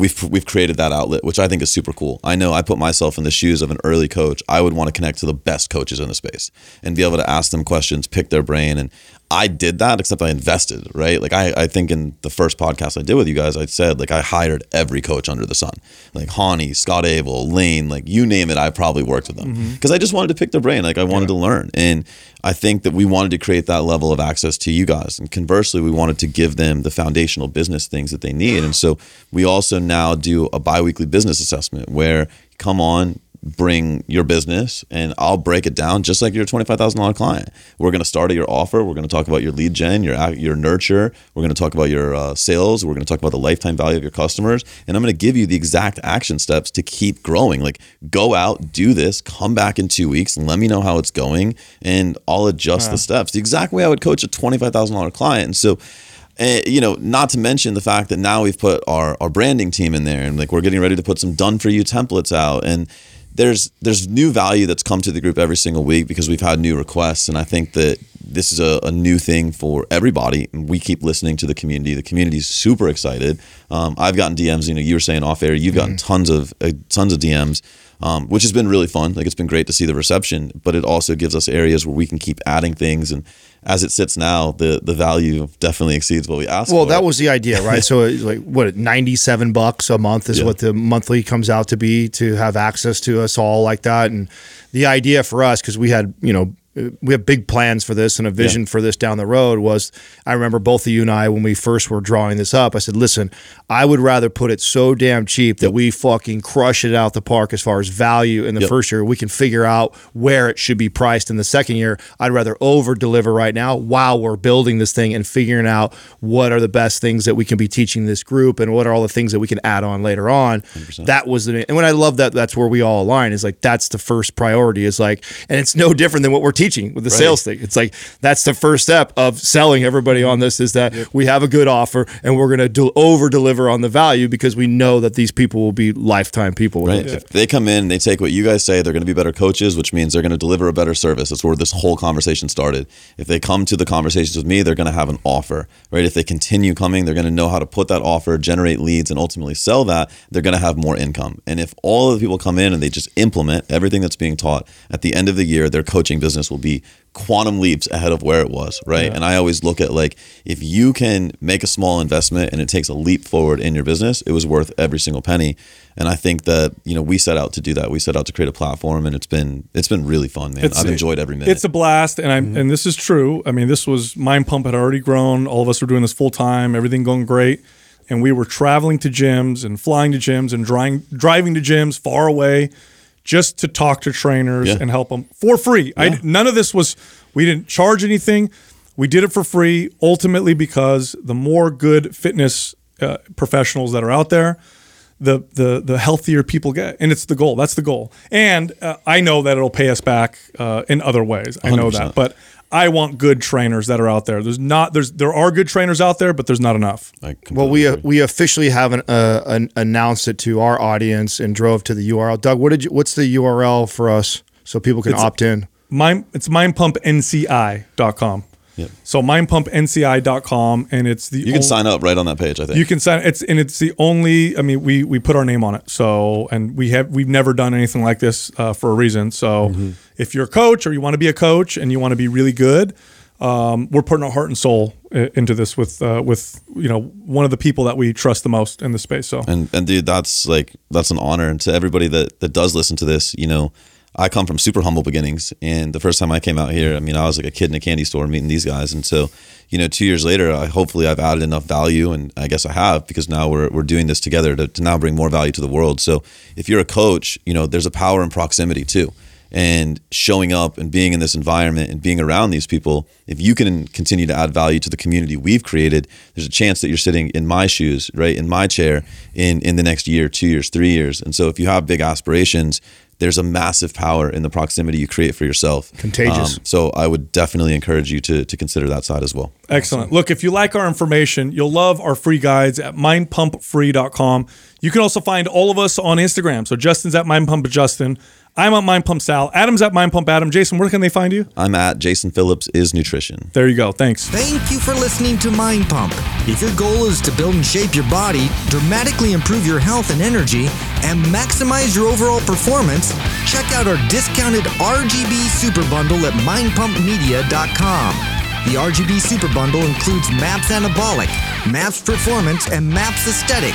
we've created that outlet, which I think is super cool. I know I put myself in the shoes of an early coach. I would want to connect to the best coaches in the space and be able to ask them questions, pick their brain. And I did that, except I invested, right? Like I think in the first podcast I did with you guys, I said, like, I hired every coach under the sun, like Hani, Scott Abel, Lane, like you name it. I probably worked with them because I just wanted to pick their brain. Like I wanted to learn. And I think that we wanted to create that level of access to you guys. And conversely, we wanted to give them the foundational business things that they need. And so we also now do a biweekly business assessment where come on, bring your business, and I'll break it down just like you're a $25,000 client. We're going to start at your offer. We're going to talk about your lead gen, your nurture. We're going to talk about your sales. We're going to talk about the lifetime value of your customers. And I'm going to give you the exact action steps to keep growing. Like go out, do this, come back in 2 weeks and let me know how it's going. And I'll adjust the steps the exact way I would coach a $25,000 client. And so, you know, not to mention the fact that now we've put our branding team in there, and like, we're getting ready to put some done for you templates out. And there's new value that's come to the group every single week because we've had new requests. And I think that this is a new thing for everybody. And we keep listening to the community. The community's super excited. I've gotten DMs, you know, you were saying off air, you've gotten tons of DMs, which has been really fun. Like, it's been great to see the reception, but it also gives us areas where we can keep adding things. And as it sits now, the value definitely exceeds what we asked for. Well, that was the idea, right? So it's like, what, $97 a month is what the monthly comes out to be, to have access to us all like that. And the idea for us, because we had, you know, we have big plans for this and a vision for this down the road, was, I remember both of you and I, when we first were drawing this up, I said, listen, I would rather put it so damn cheap that we fucking crush it out the park as far as value in the first year. We can figure out where it should be priced in the second year. I'd rather over deliver right now while we're building this thing and figuring out what are the best things that we can be teaching this group and what are all the things that we can add on later on. 100%. That was the, and when I love that, that's where we all align, is like, that's the first priority, is like, and it's no different than what we're teaching with the sales thing. It's like, that's the first step of selling everybody on this, is that we have a good offer and we're going to over deliver on the value, because we know that these people will be lifetime people. Right. If they come in and they take what you guys say, they're going to be better coaches, which means they're going to deliver a better service. That's where this whole conversation started. If they come to the conversations with me, they're going to have an offer, right? If they continue coming, they're going to know how to put that offer, generate leads, and ultimately sell that. They're going to have more income. And if all of the people come in and they just implement everything that's being taught, at the end of the year, their coaching business will be quantum leaps ahead of where it was, right? Yeah. And I always look at, like, if you can make a small investment and it takes a leap forward in your business, it was worth every single penny. And I think that, you know, we set out to do that. We set out to create a platform, and it's been really fun, man. I've enjoyed every minute. It's a blast, and and this is true. I mean, this was, Mind Pump had already grown. All of us were doing this full time, everything going great. And we were traveling to gyms and flying to gyms and driving to gyms far away, just to talk to trainers and help them for free. Yeah. None of this was, we didn't charge anything. We did it for free, ultimately, because the more good fitness professionals that are out there, the healthier people get. And it's the goal. That's the goal. And I know that it'll pay us back in other ways. I know 100%. That. But I want good trainers that are out there. There are good trainers out there, but there's not enough. Well, we officially haven't announced it to our audience and drove to the URL. Doug, what's the URL for us so people can opt in? It's mindpumpnci.com. Yep. So mindpumpnci.com, and it's the you can sign up right on that page. I think you can sign. It's the only. I mean, we put our name on it. So, and we've never done anything like this for a reason. So, if you're a coach or you want to be a coach and you want to be really good, we're putting our heart and soul into this with you know, one of the people that we trust the most in the space. So, and dude, that's an honor, and to everybody that does listen to this, you know. I come from super humble beginnings, and the first time I came out here, I mean, I was like a kid in a candy store meeting these guys. And so, you know, 2 years later, hopefully I've added enough value, and I guess I have, because now we're doing this together to now bring more value to the world. So if you're a coach, you know, there's a power in proximity too. And showing up and being in this environment and being around these people, if you can continue to add value to the community we've created, there's a chance that you're sitting in my shoes, right, in my chair in the next year, 2 years, 3 years. And so if you have big aspirations, there's a massive power in the proximity you create for yourself. Contagious. So I would definitely encourage you to consider that side as well. Excellent. Awesome. Look, if you like our information, you'll love our free guides at mindpumpfree.com. You can also find all of us on Instagram. So Justin's at mindpumpjustin. I'm at mindpumpsal. Adam's at mindpumpadam. Jason, where can they find you? I'm at Jason Phillips is Nutrition. There you go. Thanks. Thank you for listening to Mind Pump. If your goal is to build and shape your body, dramatically improve your health and energy, and maximize your overall performance, check out our discounted RGB Super Bundle at mindpumpmedia.com. The RGB Super Bundle includes MAPS Anabolic, MAPS Performance, and MAPS Aesthetic.